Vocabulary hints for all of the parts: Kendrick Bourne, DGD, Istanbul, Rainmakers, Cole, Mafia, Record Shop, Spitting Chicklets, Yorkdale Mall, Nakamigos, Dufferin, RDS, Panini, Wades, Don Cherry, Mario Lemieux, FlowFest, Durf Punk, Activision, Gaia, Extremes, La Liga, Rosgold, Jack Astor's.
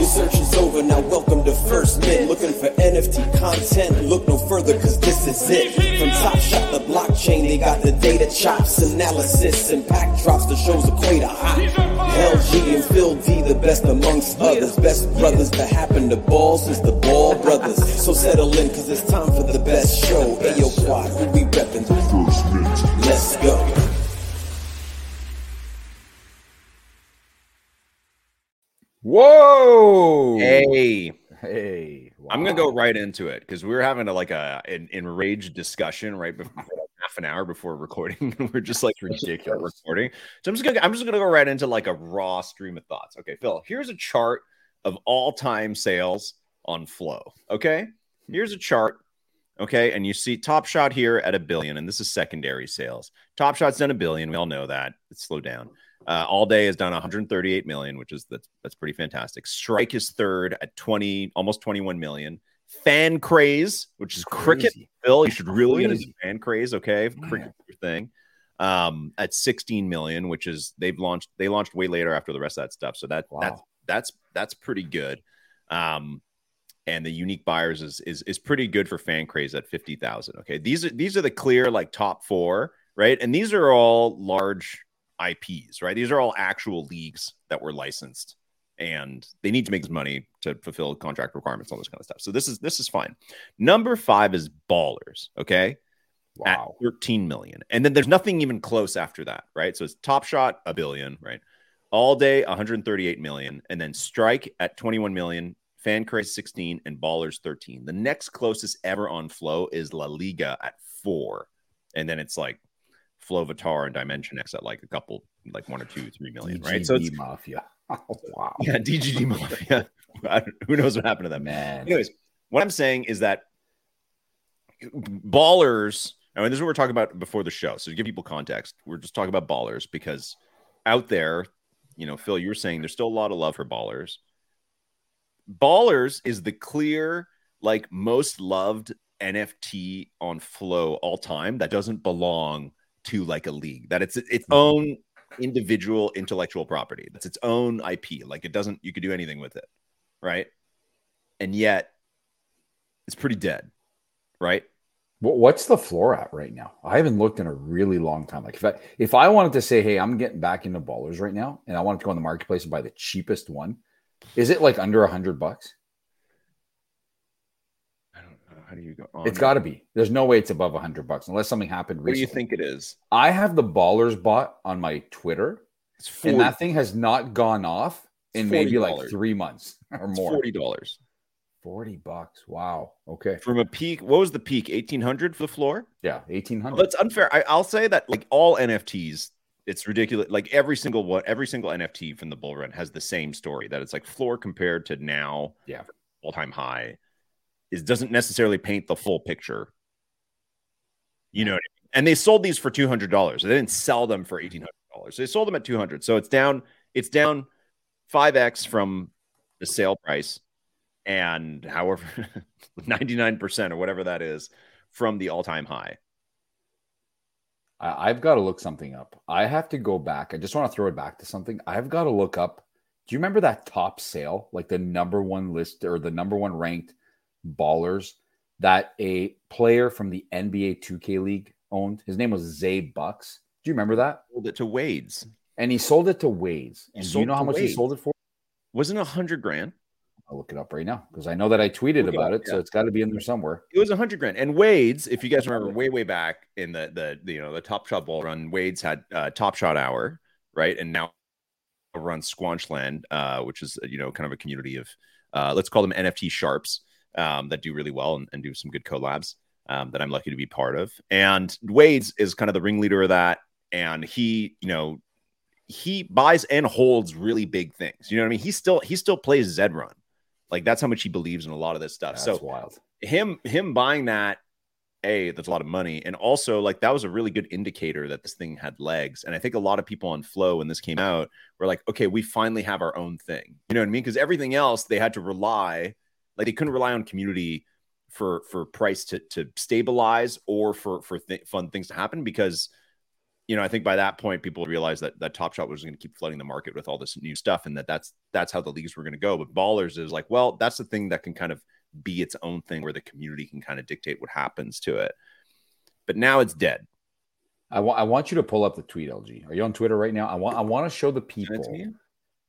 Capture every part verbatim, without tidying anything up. Search is over, now welcome to First Mint. Looking for N F T content, look no further, cause this is it. From Top Shot to blockchain, they got the data chops, analysis, and pack drops that shows the equator hot. L G and Phil D, the best amongst others, best brothers that happen to ball since the Ball Brothers. So settle in, cause it's time for the best show. Ayo Quad, who we reppin'? First Mint. Let's go. Whoa! Hey, hey! Wow. I'm gonna go right into it because we were having a, like a an enraged discussion right before half an hour before recording. We're just like ridiculous recording. So I'm just gonna I'm just gonna go right into like a raw stream of thoughts. Okay, Phil. Here's a chart of all time sales on Flow. Okay, here's a chart. Okay, and you see Top Shot here at a billion, and this is secondary sales. Top Shot's done a billion. We all know that. It's slowed down. Uh, All Day has done one hundred thirty-eight million, which is that's that's pretty fantastic. Strike is third at twenty, almost twenty-one million. Fan Craze, which is Crazy. Cricket. Phil, you should really Crazy. Get into Fan Craze, okay? Man. Cricket thing. Um, at sixteen million, which is they've launched they launched way later after the rest of that stuff. So that wow. that's that's that's pretty good. Um, and the unique buyers is is is pretty good for Fan Craze at fifty thousand. Okay, these are these are the clear like top four, right? And these are all large I Ps, right? These are all actual leagues that were licensed and they need to make money to fulfill contract requirements, all this kind of stuff. So this is this is fine. Number five is Ballerz, okay? Wow. At thirteen million. And then there's nothing even close after that, right? So it's Top Shot, a billion, right? All Day, one hundred thirty-eight million. And then Strike at twenty-one million, Fan Craze sixteen, and Ballerz thirteen. The next closest ever on Flow is La Liga at four. And then it's like Flovatar and Dimension X at like a couple, like one or two, three million, D G D right? So it's Mafia. Oh, wow. Yeah, D G D Mafia. Who knows what happened to them, man? Anyways, what I'm saying is that Ballerz. I mean, this is what we're talking about before the show. So to give people context, we're just talking about Ballerz because out there, you know, Phil, you were saying there's still a lot of love for Ballerz. Ballerz is the clear, like most loved N F T on Flow all time that doesn't belong to like a league, that it's its own individual intellectual property, that's its own I P, like it doesn't, you could do anything with it, right? And yet it's pretty dead, right? What's the floor at right now? I haven't looked in a really long time. Like if I if I wanted to say, hey, I'm getting back into Ballerz right now and I wanted to go on the marketplace and buy the cheapest one, is it like under a hundred bucks? How do you go on? It's got to be. There's no way it's above a hundred bucks unless something happened recently. What do you think it is? I have the Ballerz bot on my Twitter. It's forty dollars. And that thing has not gone off in maybe like three months or more. It's forty dollars. forty bucks. Wow. Okay. From a peak. What was the peak? eighteen hundred for the floor? Yeah, eighteen hundred. Well, that's unfair. I, I'll say that like all N F Ts, it's ridiculous. Like every single one, every single N F T from the bull run has the same story that it's like floor compared to now. Yeah. All-time high. It doesn't necessarily paint the full picture. You know what I mean? And they sold these for two hundred dollars. They didn't sell them for eighteen hundred dollars. They sold them at two hundred dollars. So it's down, it's down five x from the sale price and however, ninety-nine percent or whatever that is from the all-time high. I've got to look something up. I have to go back. I just want to throw it back to something. I've got to look up. Do you remember that top sale? Like the number one list or the number one ranked Ballerz that a player from the N B A two K League owned. His name was Zay Bucks. Do you remember that? Sold it to Wades, and he sold it to Wades. And do you know how much Wade. He sold it for? Wasn't a hundred grand. I'll look it up right now because I know that I tweeted look about it, it yeah. So it's got to be in there somewhere. It was a hundred grand. And Wades, if you guys remember, way way back in the the, the you know the Top Shot ball run, Wades had uh, Top Shot Hour, right? And now runs Squanchland, uh, which is you know kind of a community of uh, let's call them N F T sharps. Um, that do really well and, and do some good collabs um, that I'm lucky to be part of. And Wades is kind of the ringleader of that. And he, you know, he buys and holds really big things. You know what I mean? He still, he still plays Zed Run. Like that's how much he believes in a lot of this stuff. That's so wild. Him, him buying that, A, that's a lot of money. And also like, that was a really good indicator that this thing had legs. And I think a lot of people on Flow when this came out were like, okay, we finally have our own thing. You know what I mean? Cause everything else they had to rely Like they couldn't rely on community for for price to to stabilize or for for th- fun things to happen, because you know I think by that point people realized that that Top Shot was going to keep flooding the market with all this new stuff, and that that's that's how the leagues were going to go. But Ballerz is like, well, that's the thing that can kind of be its own thing where the community can kind of dictate what happens to it. But now it's dead. I, w- I want you to pull up the tweet, L G. Are you on Twitter right now? I want I want to show the people.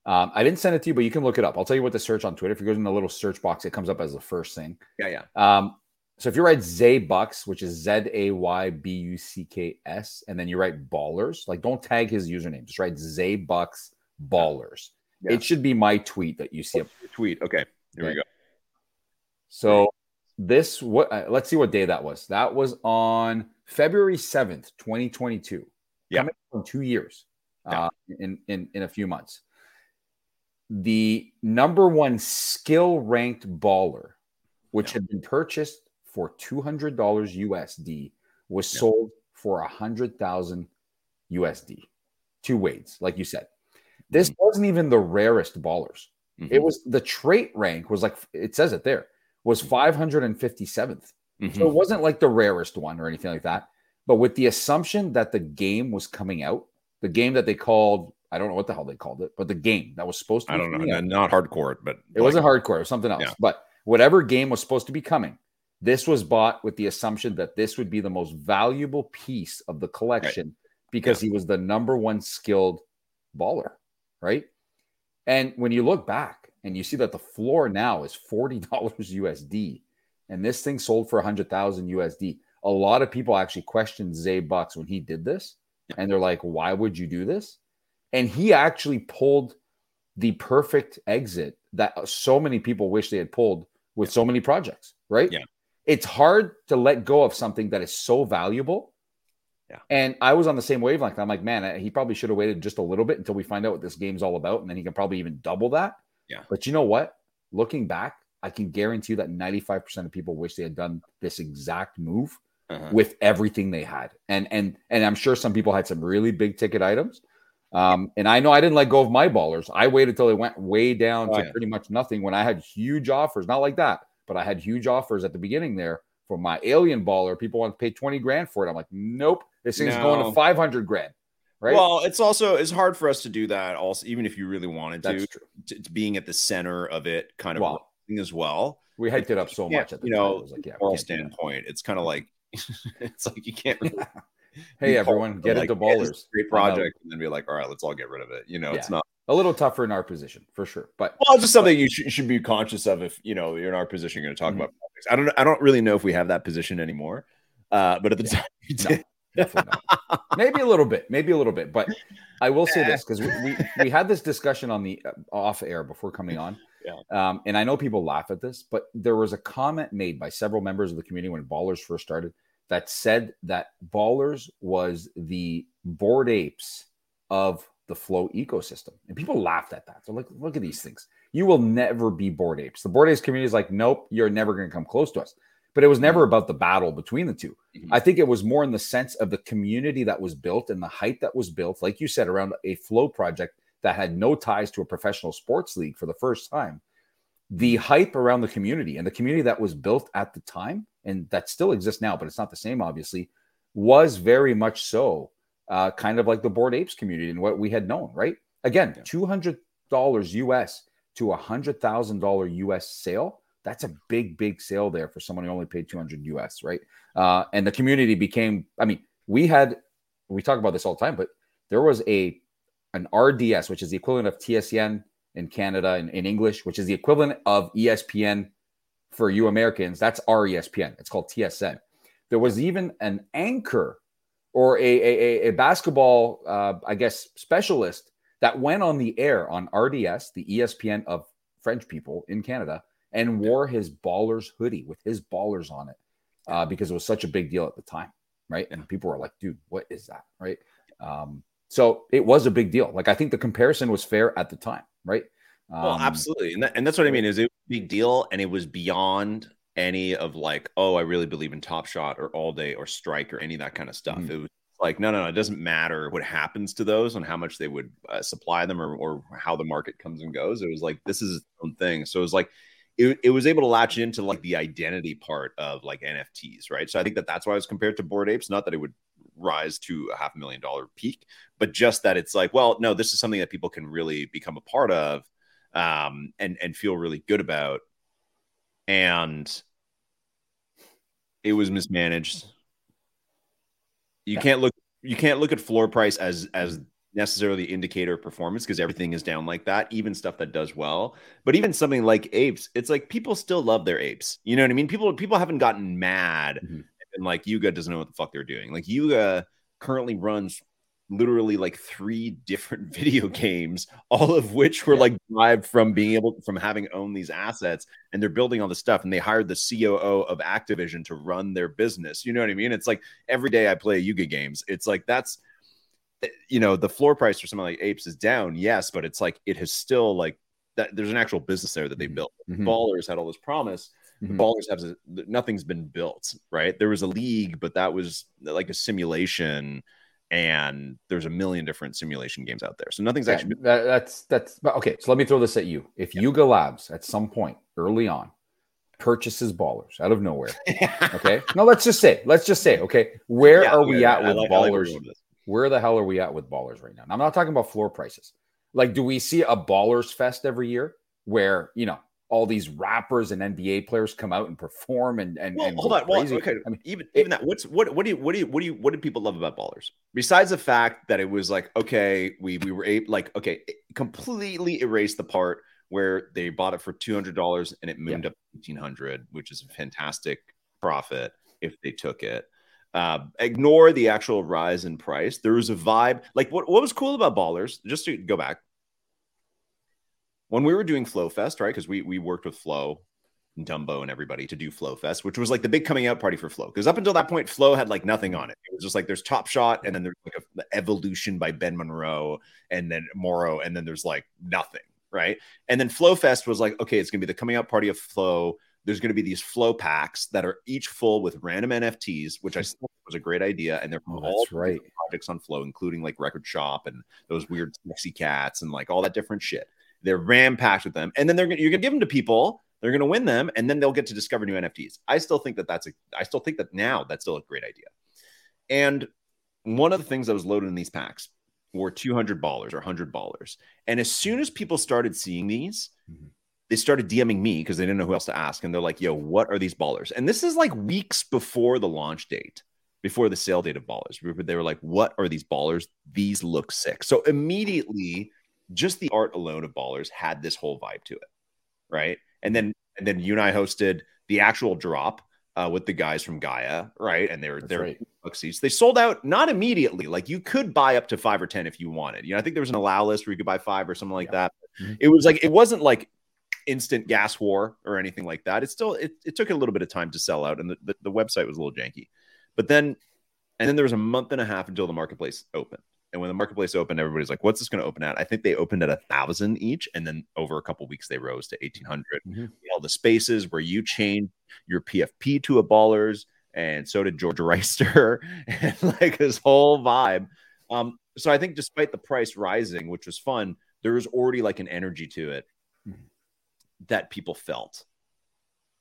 Um, I didn't send it to you, but you can look it up. I'll tell you what to search on Twitter. If you go in the little search box, it comes up as the first thing. Yeah, yeah. Um, so if you write Zay Bucks, which is Z A Y B U C K S, and then you write Ballerz, like don't tag his username. Just write Zay Bucks Ballerz. Yeah. It should be my tweet that you see. Oh, up. Your tweet. Okay, there okay. we go. So this, what? Uh, let's see what day that was. That was on February seventh, twenty twenty-two. Yeah. Coming from two years uh, yeah. in, in, in a few months. The number one skill ranked baller, which yeah. had been purchased for two hundred dollars U S D, was yeah. sold for one hundred thousand U S D to Wades, like you said. This mm-hmm. wasn't even the rarest Ballerz. Mm-hmm. It was the trait rank was like, it says it there, was five hundred fifty-seventh. Mm-hmm. So it wasn't like the rarest one or anything like that. But with the assumption that the game was coming out, the game that they called, I don't know what the hell they called it, but the game that was supposed to be I don't know. Out, not hardcore, but it like, wasn't hardcore. It was something else. Yeah. But whatever game was supposed to be coming, this was bought with the assumption that this would be the most valuable piece of the collection right. because yeah. he was the number one skilled baller, right? And when you look back and you see that the floor now is forty dollars U S D and this thing sold for one hundred thousand U S D, a lot of people actually questioned Zay Bucks when he did this. Yeah. And they're like, why would you do this? And he actually pulled the perfect exit that so many people wish they had pulled with so many projects, right? Yeah. It's hard to let go of something that is so valuable. Yeah. And I was on the same wavelength. I'm like, man, he probably should have waited just a little bit until we find out what this game's all about. And then he can probably even double that. Yeah. But you know what? Looking back, I can guarantee you that ninety-five percent of people wish they had done this exact move uh-huh. with everything they had. And, and, and I'm sure some people had some really big ticket items. Um, and I know I didn't let go of my Ballerz. I waited till they went way down oh, to yeah. pretty much nothing when I had huge offers, not like that, but I had huge offers at the beginning there for my alien baller. People want to pay twenty grand for it. I'm like, nope, this thing's no. going to five hundred grand. Right. Well, it's also, it's hard for us to do that. Also, even if you really wanted to, to, to being at the center of it kind of well, as well. We hyped it up so much at the you time. Know, it was like, yeah, moral standpoint. It's kind of like, it's like, you can't really. Hey, everyone, get into Ballerz. Great project. And then be like, all right, let's all get rid of it. You know, it's not a little tougher in our position for sure. But well, it's just something you sh- should be conscious of if, you know, you're in our position, you're going to talk mm-hmm. about projects. I don't I don't really know if we have that position anymore. Uh, but at the yeah. time, we did. No, definitely not. Maybe a little bit, maybe a little bit. But I will say this because we, we, we had this discussion on the uh, off air before coming on. Yeah. Um, and I know people laugh at this, but there was a comment made by several members of the community when Ballerz first started that said that Ballerz was the Bored Apes of the Flow ecosystem. And people laughed at that. So like, look at these things. You will never be Bored Apes. The Bored Apes community is like, nope, you're never going to come close to us. But it was never about the battle between the two. Mm-hmm. I think it was more in the sense of the community that was built and the hype that was built, like you said, around a Flow project that had no ties to a professional sports league for the first time. The hype around the community and the community that was built at the time, and that still exists now, but it's not the same, obviously, was very much so uh, kind of like the Bored Apes community and what we had known, right? Again, yeah. two hundred dollars U S to one hundred thousand dollars U S sale. That's a big, big sale there for someone who only paid two hundred U S, right? Uh, and the community became, I mean, we had, we talk about this all the time, but there was a an R D S, which is the equivalent of T S N in Canada in, in English, which is the equivalent of E S P N for you Americans. That's our E S P N. It's called T S N. There was even an anchor or a, a, a basketball, uh, I guess, specialist that went on the air on R D S, the E S P N of French people in Canada, and wore his Ballerz hoodie with his Ballerz on it uh, because it was such a big deal at the time, right? And people were like, dude, what is that, right? Um, so it was a big deal. Like, I think the comparison was fair at the time, right? Um, well, absolutely. And, that, and that's what I mean is it was a big deal, and it was beyond any of like, oh, I really believe in Top Shot or All Day or Strike or any of that kind of stuff. Mm-hmm. It was like, no, no, no, it doesn't matter what happens to those and how much they would uh, supply them or, or how the market comes and goes. It was like, this is its own thing. So it was like, it, it was able to latch into like the identity part of like N F Ts, right? So I think that that's why it was compared to Bored Apes. Not that it would rise to a half a million dollar peak, but just that it's like, well, no, this is something that people can really become a part of, um, and and feel really good about. And it was mismanaged. You yeah. can't look. You can't look at floor price as as necessarily indicator of performance, because everything is down like that, even stuff that does well. But even something like Apes, it's like people still love their Apes. You know what I mean? People people haven't gotten mad mm-hmm. and like Yuga doesn't know what the fuck they're doing. Like Yuga currently runs literally like three different video games, all of which were yeah. like derived from being able from having owned these assets, and they're building all this stuff, and they hired the C O O of Activision to run their business. You know what I mean? It's like every day I play Yuga games. It's like, that's, you know, the floor price for something like Apes is down, yes, but it's like it has still like that. There's an actual business there that they built. Mm-hmm. Ballerz had all this promise. Mm-hmm. Ballerz has a, nothing's been built, right? There was a league, but that was like a simulation, and there's a million different simulation games out there, so nothing's yeah, actually been- that, that's that's okay. So let me throw this at you. If yeah. Yuga Labs at some point early on purchases Ballerz out of nowhere, okay, no, let's just say, let's just say, okay, where yeah, are we at with like, Ballerz? Like Where the hell are we at with Ballerz right now? And I'm not talking about floor prices. Like, do we see a Ballerz fest every year where, you know, all these rappers and N B A players come out and perform and and, well, and hold on, crazy. Well, okay. I mean, even even it, that. What's what what do you what do you what do you what did people love about Ballerz? Besides the fact that it was like, okay, we we were able, like, okay, completely erase the part where they bought it for two hundred dollars and it moved yeah. up to eighteen hundred dollars, which is a fantastic profit if they took it. Uh, ignore the actual rise in price. There was a vibe. Like what, what was cool about Ballerz, just to go back, when we were doing FlowFest, right? Because we we worked with Flow and Dumbo and everybody to do FlowFest, which was like the big coming out party for Flow. Because up until that point, Flow had like nothing on it. It was just like there's Top Shot, and then there's like a, the Evolution by Ben Monroe, and then Morrow, and then there's like nothing, right? And then FlowFest was like, okay, it's gonna be the coming out party of Flow. There's going to be these flow packs that are each full with random N F Ts, which I think was a great idea. And they're from oh, all right. projects on Flow, including like Record Shop and those weird sexy cats and like all that different shit. They're ram packed with them. And then they're gonna, you're going to give them to people. They're going to win them. And then they'll get to discover new N F Ts. I still think that that's a, I still think that now that's still a great idea. And one of the things that was loaded in these packs were two hundred dollars or one hundred dollars. And as soon as people started seeing these, mm-hmm. they started DMing me because they didn't know who else to ask. And they're like, yo, what are these Ballerz? And this is like weeks before the launch date, before the sale date of Ballerz. They were like, what are these Ballerz? These look sick. So immediately, just the art alone of Ballerz had this whole vibe to it, right? And then and then you and I hosted the actual drop uh, with the guys from Gaia, right? And they were there. Right. They sold out not immediately. Like you could buy up to five or ten if you wanted. You know, I think there was an allow list where you could buy five or something like yeah. that. It was like, it wasn't like instant gas war or anything like that. It still it, it took a little bit of time to sell out, and the, the, the website was a little janky. But then and then there was a month and a half until the marketplace opened. And when the marketplace opened, everybody's like, what's this going to open at? I think they opened at a thousand each, and then over a couple of weeks they rose to eighteen hundred. Mm-hmm. You know, the spaces where you changed your P F P to a Ballerz, and so did George Reister and like this whole vibe. Um, so I think despite the price rising, which was fun, there was already like an energy to it that people felt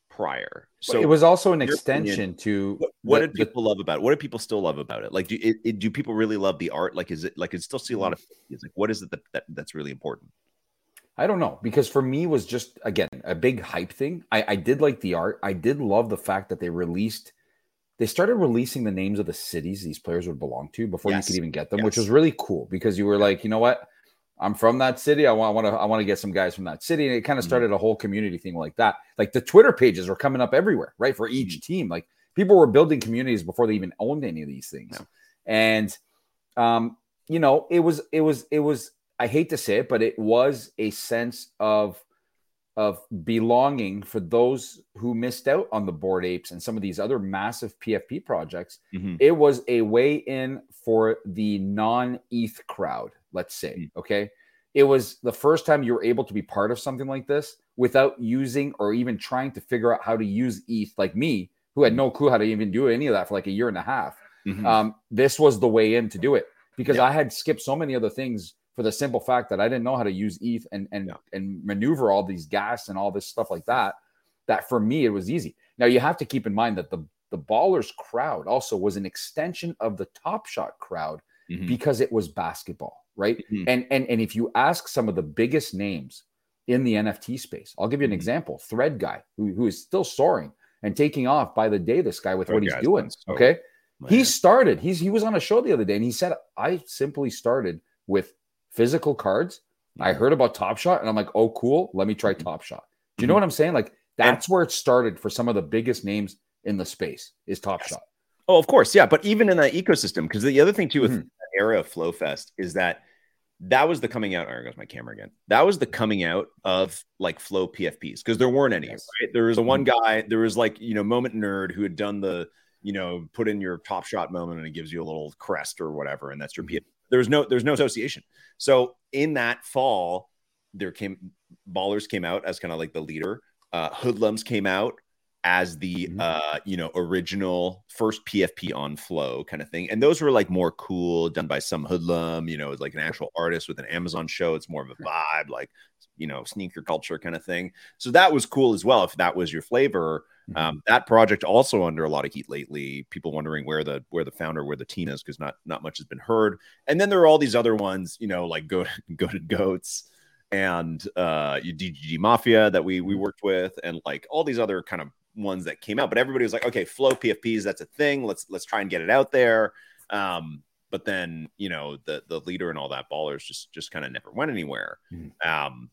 prior. So it was also an extension opinion, to what, what the, did people the, love about it? What do people still love about it? Like, do it, it, do people really love the art? Like, is it like, I still see a lot of, it's like, what is it that, that that's really important? I don't know. Because for me was just, again, a big hype thing. I, I did like the art. I did love the fact that they released, they started releasing the names of the cities these players would belong to before yes. you could even get them, yes. which was really cool because you were yeah. like, you know what? I'm from that city. I want, I want to, I want to get some guys from that city. And it kind of started a whole community thing like that. Like the Twitter pages were coming up everywhere, right? For each team, like people were building communities before they even owned any of these things. Yeah. And, um, you know, it was, it was, it was, I hate to say it, but it was a sense of, of belonging for those who missed out on the Bored Apes and some of these other massive P F P projects. Mm-hmm. It was a way in for the non-E T H crowd, let's say, okay? It was the first time you were able to be part of something like this without using or even trying to figure out how to use E T H, like me, who had no clue how to even do any of that for like a year and a half. Mm-hmm. Um, this was the way in to do it because yeah. I had skipped so many other things for the simple fact that I didn't know how to use E T H and and, yeah. and maneuver all these gas and all this stuff like that. that for me, it was easy. Now, you have to keep in mind that the, the Ballers crowd also was an extension of the Top Shot crowd mm-hmm. because it was basketball, right? Mm-hmm. And, and, and if you ask some of the biggest names in the N F T space, I'll give you an mm-hmm. example. Thread Guy, who, who is still soaring and taking off by the day, this guy with Thread what he's doing, so, okay? Man. He started, he's, he was on a show the other day, and he said, I simply started with physical cards. Mm-hmm. I heard about Top Shot, and I'm like, oh, cool, let me try mm-hmm. Top Shot. Do you know what I'm saying? Like, that's where it started for some of the biggest names in the space is Top yes. Shot. Oh, of course. Yeah. But even in that ecosystem, because the other thing too with mm-hmm. that era of FlowFest is that that was the coming out. There goes my camera again. That was the coming out of like Flow P F Ps, because there weren't any, yes. right? There was a one guy, there was like, you know, Moment Nerd who had done the, you know, put in your Top Shot moment and it gives you a little crest or whatever. And that's your P F P. There was no, there's no association. So in that fall, there came, Ballers came out as kind of like the leader. Uh, Hoodlums came out as the, mm-hmm. uh, you know, original first P F P on Flow kind of thing. And those were like more cool, done by some hoodlum, you know, like an actual artist with an Amazon show. It's more of a vibe, like, you know, sneaker culture kind of thing. So that was cool as well, if that was your flavor. Mm-hmm. Um, that project also under a lot of heat lately, people wondering where the, where the founder, where the team is, because not, not much has been heard. And then there are all these other ones, you know, like go, go to goats. And uh, D G G Mafia that we we worked with, and like all these other kind of ones that came out, but everybody was like, okay, Flow P F Ps, that's a thing. Let's let's try and get it out there. Um, but then you know the the leader and all that Ballers just just kind of never went anywhere. Mm-hmm. Um,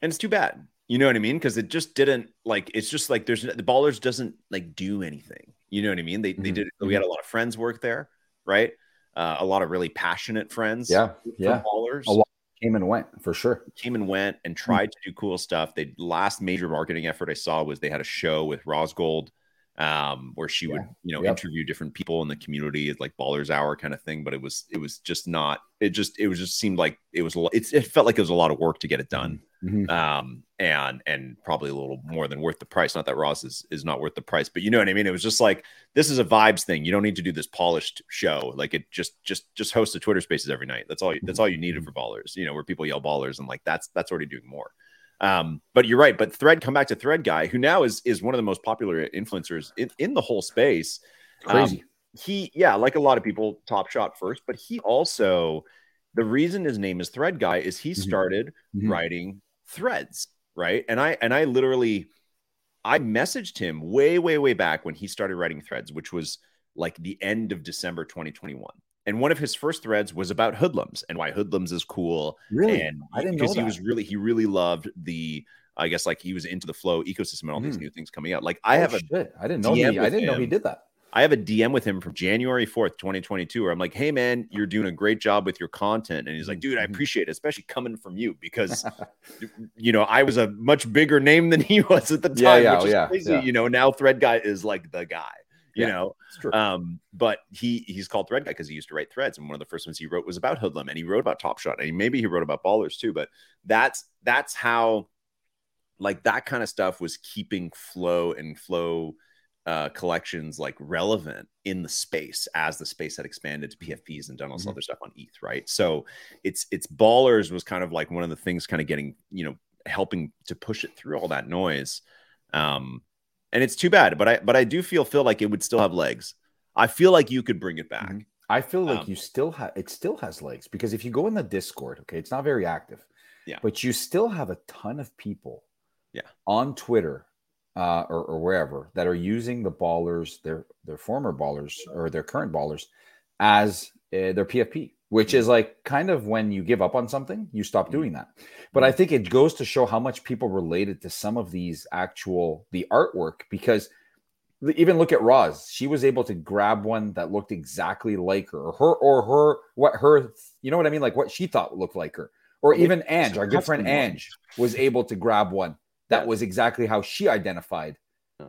and it's too bad, you know what I mean? Because it just didn't like it's just like there's the Ballers doesn't like do anything, you know what I mean? They mm-hmm. they did. We had a lot of friends work there, right? Uh, a lot of really passionate friends. Yeah, yeah. Ballers. A lot. Came and went for sure. Came and went and tried to do cool stuff. The last major marketing effort I saw was they had a show with Rosgold, um, where she yeah. would, you know, yep. interview different people in the community, like Ballers Hour kind of thing. But it was, it was just not. It just, it was just seemed like it was. It's, it felt like it was a lot of work to get it done, mm-hmm. um, and and probably a little more than worth the price. Not that Ross is is not worth the price, but you know what I mean. It was just like this is a vibes thing. You don't need to do this polished show. Like it just just just host the Twitter Spaces every night. That's all. That's all you needed for Ballers. You know, where people yell Ballers and like that's that's already doing more. Um, but you're right. But Thread, come back to Thread Guy, who now is is one of the most popular influencers in, in the whole space. Crazy. Um, he, yeah, like a lot of people, Top Shot first, but he also, the reason his name is Thread Guy is he started mm-hmm. writing threads, right? And I and I literally, I messaged him way, way, way back when he started writing threads, which was like the end of December twenty twenty-one. And one of his first threads was about hoodlums and why hoodlums is cool. Really? And I didn't know that. Because he was really, he really loved the, I guess like he was into the Flow ecosystem and all mm. these new things coming out. Like I oh, have a, shit. I didn't know he, I didn't him. know he did that. I have a D M with him from January fourth, twenty twenty-two, where I'm like, hey man, you're doing a great job with your content. And he's like, dude, I appreciate it, especially coming from you because, you know, I was a much bigger name than he was at the time, yeah, yeah, which is yeah, crazy. Yeah. You know, now Thread Guy is like the guy. You yeah, know, um, but he he's called Thread Guy because he used to write threads. And one of the first ones he wrote was about Hoodlum, and he wrote about Top Shot, and maybe he wrote about Ballers too. But that's that's how like that kind of stuff was keeping Flow and Flow uh, collections like relevant in the space as the space had expanded to P F Ps and done all this mm-hmm. other stuff on E T H. Right. So it's it's Ballers was kind of like one of the things kind of getting, you know, helping to push it through all that noise. Um And it's too bad, but I but I do feel feel like it would still have legs. I feel like you could bring it back. Mm-hmm. I feel like um, you still have it still has legs because if you go in the Discord, okay, it's not very active, yeah, but you still have a ton of people, yeah, on Twitter uh, or, or wherever that are using the Ballers, their their former Ballers or their current Ballers, as uh, their P F P, which mm-hmm. is like kind of when you give up on something, you stop doing that. But I think it goes to show how much people related to some of these actual, the artwork, because even look at Roz, she was able to grab one that looked exactly like her or her, or her, what her, you know what I mean? Like what she thought looked like her, or even Ange, our good friend Ange was able to grab one that was exactly how she identified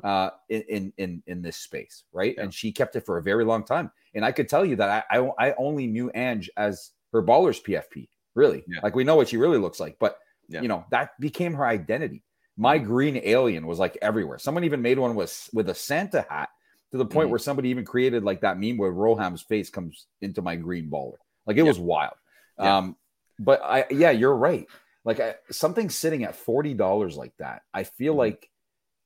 uh, in, in, in this space. Right. Yeah. And she kept it for a very long time. And I could tell you that I, I, I only knew Ange as her Ballers P F P, really. Yeah. Like, we know what she really looks like, but, yeah. you know, that became her identity. My green alien was, like, everywhere. Someone even made one with, with a Santa hat to the point mm-hmm. where somebody even created, like, that meme where Roham's face comes into my green Baller. Like, it yeah. was wild. Yeah. Um, but, I yeah, you're right. Like, I, something sitting at forty dollars like that, I feel mm-hmm. like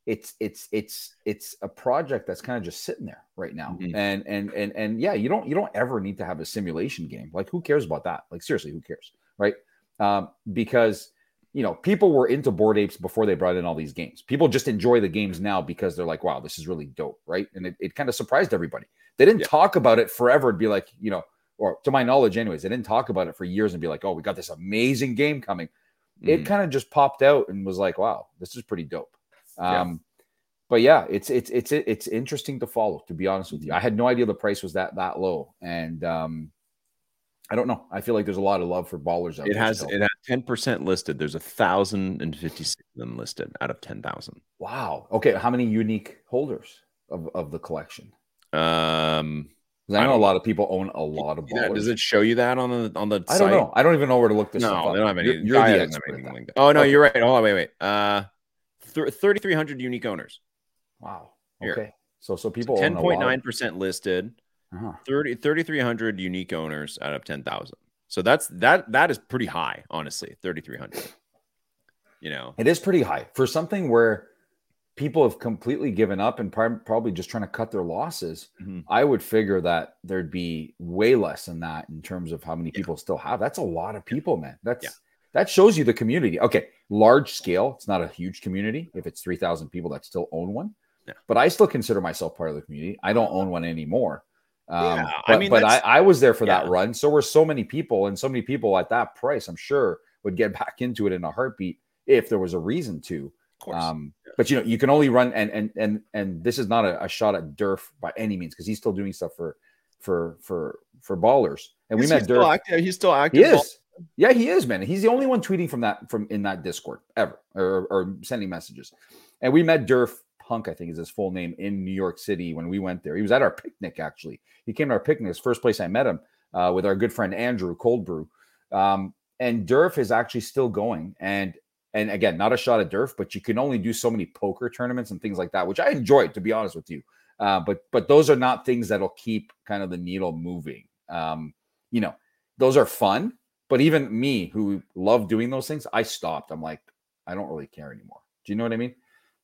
it's it's it's it's a project that's kind of just sitting there right now. Mm-hmm. And and and and yeah, you don't you don't ever need to have a simulation game. Like, who cares about that? Like, seriously, who cares, right? Um, because you know, people were into Bored Apes before they brought in all these games. People just enjoy the games now because they're like, wow, this is really dope, right? And it, it kind of surprised everybody. They didn't yeah. talk about it forever and be like, you know, or to my knowledge anyways, they didn't talk about it for years and be like, oh, we got this amazing game coming. Mm-hmm. It kind of just popped out and was like, wow, this is pretty dope. Um, yeah. But yeah, it's it's it's it's interesting to follow, to be honest with you. I had no idea the price was that that low. And um I don't know. I feel like there's a lot of love for Ballerz out there. It has it has ten percent listed. There's one thousand fifty-six of them listed out of ten thousand. Wow. Okay. How many unique holders of, of the collection? Um, I know I a lot of people own a lot of Ballerz. That, does it show you that on the on the I site? I don't know. I don't even know where to look this no, up. No, they don't have any. You're, you're the expert have anything. Oh, no, okay. You're right. Hold on, wait, wait. Uh, th- thirty-three hundred unique owners. Wow. Here. Okay. So so people so ten point nine percent listed. Uh-huh. thirty-three hundred unique owners out of ten thousand. So that's that that is pretty high, honestly. thirty-three hundred. You know, it is pretty high for something where people have completely given up and pr- probably just trying to cut their losses. Mm-hmm. I would figure that there'd be way less than that in terms of how many people yeah. still have. That's a lot of people, man. That's yeah. that shows you the community. Okay, large scale. It's not a huge community. If it's three thousand people that still own one, yeah. but I still consider myself part of the community. I don't own one anymore. Um, yeah, but I, mean, but I, I was there for yeah. that run. So were so many people, and so many people at that price, I'm sure, would get back into it in a heartbeat if there was a reason to. Of course. Um, yeah. But you know, you can only run, and and and and this is not a, a shot at Durf by any means, because he's still doing stuff for for for for Ballerz. And yes, we met he's Durf. Still active. He's still active. He is. Yeah, he is, man. He's the only one tweeting from that from in that Discord ever, or, or sending messages. And we met Durf. Punk, I think, is his full name, in New York City when we went there. He was at our picnic, actually. He came to our picnic. It's the first place I met him, uh, with our good friend Andrew, Cold Brew. Um, and Durf is actually still going. And and again, not a shot at Durf, but you can only do so many poker tournaments and things like that, which I enjoyed, to be honest with you. Uh, but but those are not things that'll keep kind of the needle moving. Um, you know, those are fun. But even me, who loved doing those things, I stopped. I'm like, I don't really care anymore. Do you know what I mean?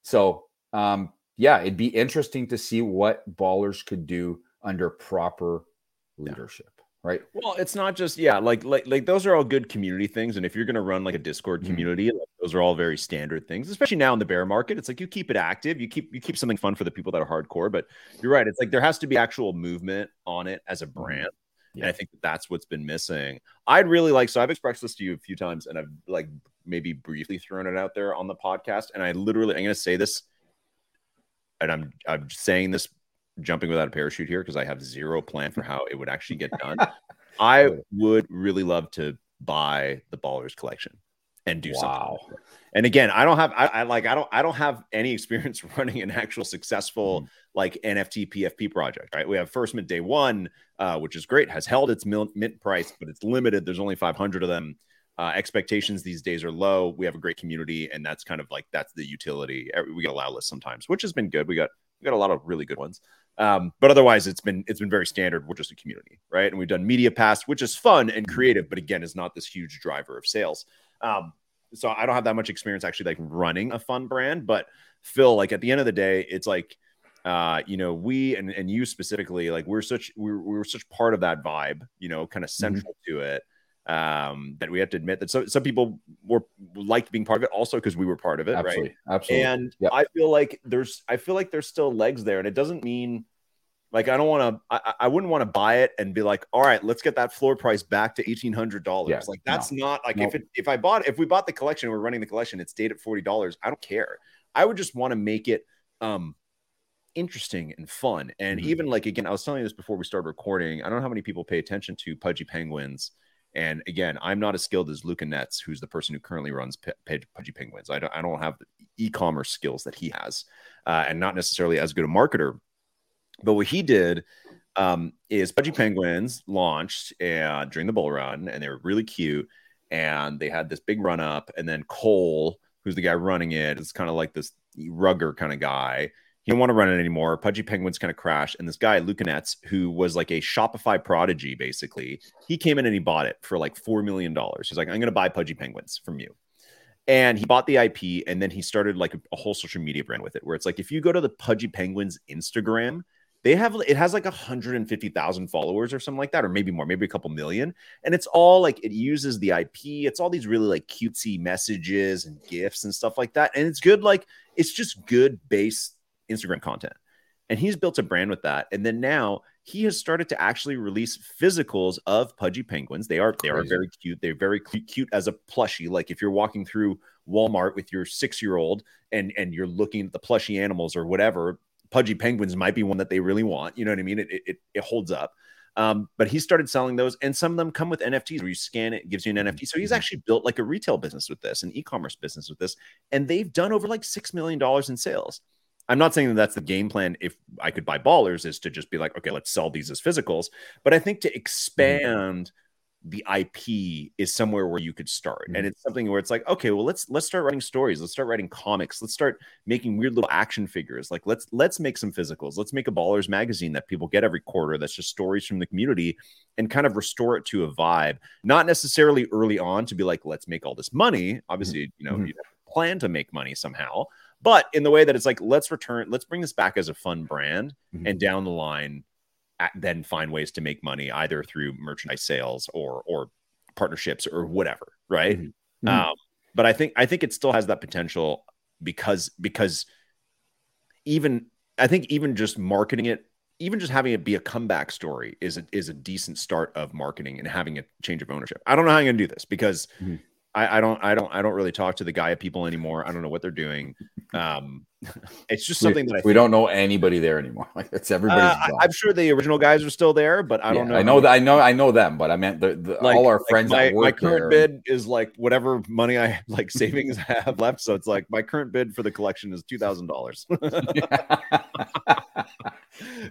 So... Um, yeah, it'd be interesting to see what Ballerz could do under proper leadership, yeah. right? Well, it's not just, yeah, like, like, like those are all good community things. And if you're going to run like a Discord community, mm-hmm. like, those are all very standard things, especially now in the bear market. It's like, you keep it active, you keep, you keep something fun for the people that are hardcore, but you're right. It's like, there has to be actual movement on it as a brand. Yeah. And I think that that's what's been missing. I'd really like, so I've expressed this to you a few times, and I've like maybe briefly thrown it out there on the podcast. And I literally, I'm going to say this, and I'm I'm saying this jumping without a parachute here, because I have zero plan for how it would actually get done. I would really love to buy the Ballerz collection and do wow. something. And again, I don't have I, I like I don't I don't have any experience running an actual successful mm. like N F T P F P project. Right, we have First Mint Day One, uh, which is great, has held its mint price, but it's limited. There's only five hundred of them. Uh, expectations these days are low. We have a great community, and that's kind of like that's the utility. We get a loud list sometimes, which has been good. We got we got a lot of really good ones, um, but otherwise it's been it's been very standard. We're just a community, right? And we've done Media Pass, which is fun and creative, but again, is not this huge driver of sales. Um, so I don't have that much experience actually like running a fun brand, but Phil, like at the end of the day, it's like uh, you know we and and you specifically, like we're such we're we're such part of that vibe, you know, kind of central mm-hmm. to it. Um, that we have to admit that so, some people were liked being part of it also because we were part of it, absolutely, right? Absolutely. And yep. I feel like there's, I feel like there's still legs there, and it doesn't mean like I don't want to, I, I wouldn't want to buy it and be like, all right, let's get that floor price back to eighteen hundred dollars. Yeah, like that's no, not like no. if it, if I bought if we bought the collection, we're running the collection, it's dated at forty dollars. I don't care. I would just want to make it um interesting and fun. And mm-hmm. even like again, I was telling you this before we started recording. I don't know how many people pay attention to Pudgy Penguins. And again, I'm not as skilled as Luca Netz, who's the person who currently runs P- P- Pudgy Penguins. I don't, I don't have the e-commerce skills that he has, uh, and not necessarily as good a marketer. But what he did um, is Pudgy Penguins launched uh, during the bull run, and they were really cute. And they had this big run up, and then Cole, who's the guy running it, is kind of like this rugger kind of guy. He didn't want to run it anymore. Pudgy Penguins kind of crashed. And this guy, Luca Netz, who was like a Shopify prodigy, basically, he came in and he bought it for like four million dollars. He's like, I'm going to buy Pudgy Penguins from you. And he bought the I P, and then he started like a whole social media brand with it, where it's like, if you go to the Pudgy Penguins Instagram, they have, it has like one hundred fifty thousand followers or something like that, or maybe more, maybe a couple million. And it's all like, it uses the I P. It's all these really like cutesy messages and GIFs and stuff like that. And it's good. Like, it's just good base Instagram content. And he's built a brand with that. And then now he has started to actually release physicals of Pudgy Penguins. They are, they are very cute. They're very cute as a plushie. Like if you're walking through Walmart with your six-year-old and, and you're looking at the plushie animals or whatever, Pudgy Penguins might be one that they really want. You know what I mean? It it, it holds up. Um, but he started selling those, and some of them come with N F Ts where you scan it, it gives you an N F T. So he's actually built like a retail business with this, an e-commerce business with this, and they've done over like six million dollars in sales. I'm not saying that that's the game plan. If I could buy Ballerz, is to just be like, okay, let's sell these as physicals. But I think to expand the I P is somewhere where you could start. And it's something where it's like, okay, well, let's let's start writing stories. Let's start writing comics. Let's start making weird little action figures. Like let's let's make some physicals. Let's make a Ballerz magazine that people get every quarter. That's just stories from the community, and kind of restore it to a vibe. Not necessarily early on to be like, let's make all this money. Obviously, you know, mm-hmm. you plan to make money somehow. But in the way that it's like, let's return, let's bring this back as a fun brand, mm-hmm. and down the line, at, then find ways to make money either through merchandise sales or or partnerships or whatever, right? Mm-hmm. Um, but I think I think it still has that potential because because even I think even just marketing it, even just having it be a comeback story is a, is a decent start of marketing and having a change of ownership. I don't know how I'm going to do this because. Mm-hmm. I, I don't, I don't, I don't really talk to the Gaia people anymore. I don't know what they're doing. Um, it's just something we, that I we don't know anybody there anymore. Like it's everybody's. Uh, I'm sure the original guys are still there, but I yeah, don't know. I know that I know, I know them, but I meant the, the, like, all our like friends. My, that work my current there. Bid is like whatever money I like savings I have left. So it's like my current bid for the collection is two thousand dollars.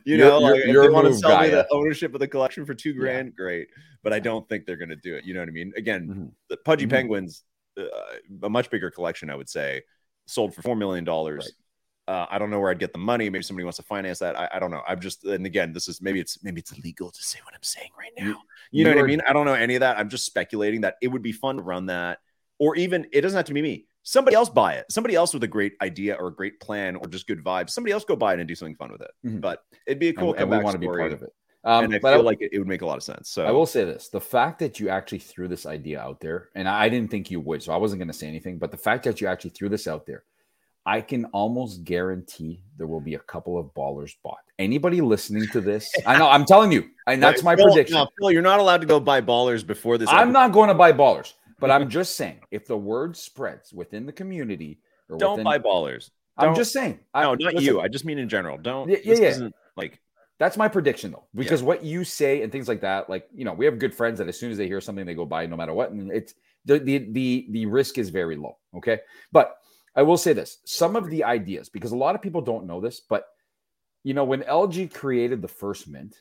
You know, you're, like you're, if they want to sell Gaia. Me the ownership of the collection for two grand, yeah. great. But I don't think they're going to do it. You know what I mean? Again, mm-hmm. the Pudgy mm-hmm. Penguins, uh, a much bigger collection, I would say, sold for four million dollars. Right. Uh, I don't know where I'd get the money. Maybe somebody wants to finance that. I, I don't know. I'm just, and again, this is maybe it's maybe it's illegal to say what I'm saying right now. You, you know what I mean? I don't know any of that. I'm just speculating that it would be fun to run that, or even it doesn't have to be me. Somebody else buy it. Somebody else with a great idea or a great plan or just good vibes. Somebody else go buy it and do something fun with it. Mm-hmm. But it'd be a cool. And, and we want to be part of it. Um, and I but feel I, like it, it would make a lot of sense. So I will say this: the fact that you actually threw this idea out there, and I didn't think you would, so I wasn't going to say anything. But the fact that you actually threw this out there, I can almost guarantee there will be a couple of Ballerz bought. Anybody listening to this? I know. I'm telling you, and that's my Phil, prediction. No, Phil, you're not allowed to go buy Ballerz before this. I'm episode. Not going to buy Ballerz. But I'm just saying, if the word spreads within the community, or don't within, buy Ballerz. I'm don't, just saying. I, no, not listen, you. I just mean in general. Don't. Yeah, yeah. yeah. Like that's my prediction though, because yeah. what you say and things like that, like you know, we have good friends that as soon as they hear something, they go buy it no matter what, and it's the the the the risk is very low. Okay, but I will say this: some of the ideas, because a lot of people don't know this, but you know, when L G created the First Mint,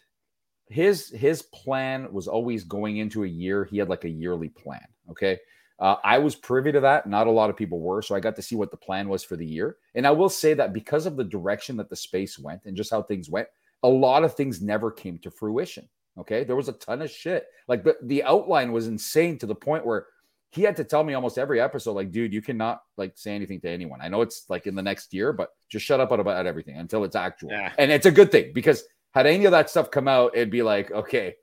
his his plan was always going into a year. He had like a yearly plan. Okay. Uh, I was privy to that. Not a lot of people were. So I got to see what the plan was for the year. And I will say that because of the direction that the space went and just how things went, a lot of things never came to fruition. Okay. There was a ton of shit. Like the, the outline was insane to the point where he had to tell me almost every episode, like, dude, you cannot like say anything to anyone. I know it's like in the next year, but just shut up about everything until it's actual. Yeah. And it's a good thing because had any of that stuff come out, it'd be like, okay,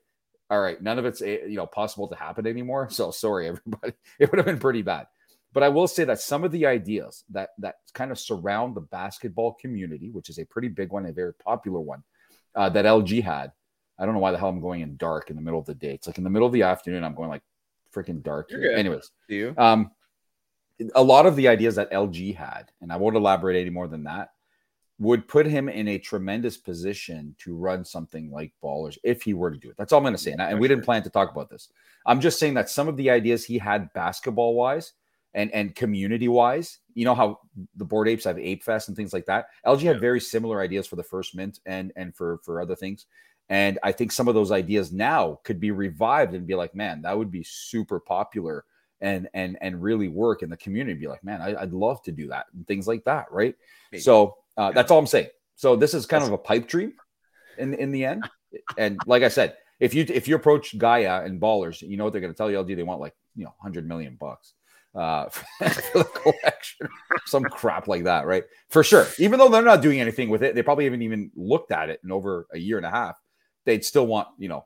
all right, none of it's you know possible to happen anymore. So sorry, everybody. It would have been pretty bad. But I will say that some of the ideas that that kind of surround the basketball community, which is a pretty big one, a very popular one, uh, that L G had. I don't know why the hell I'm going in dark in the middle of the day. It's like in the middle of the afternoon, I'm going like freaking dark. Here. Anyways, you. Um, a lot of the ideas that L G had, and I won't elaborate any more than that, would put him in a tremendous position to run something like Ballerz if he were to do it. That's all I'm going to say. And, I, and we didn't plan to talk about this. I'm just saying that some of the ideas he had basketball wise and, and community wise, you know, how the Bored Apes have Ape Fest and things like that. L G yeah. had very similar ideas for the First Mint and, and for, for other things. And I think some of those ideas now could be revived and be like, man, that would be super popular and, and, and really work in the community. Be like, man, I, I'd love to do that and things like that. Right. Maybe. So, Uh, that's all I'm saying. So this is kind of a pipe dream in, in the end. And like I said, if you if you approach Gaia and Ballerz, you know what they're going to tell you, L D, they want like, you know, one hundred million bucks. uh, for the collection or some crap like that, right? For sure. Even though they're not doing anything with it, they probably haven't even looked at it in over a year and a half. They'd still want, you know,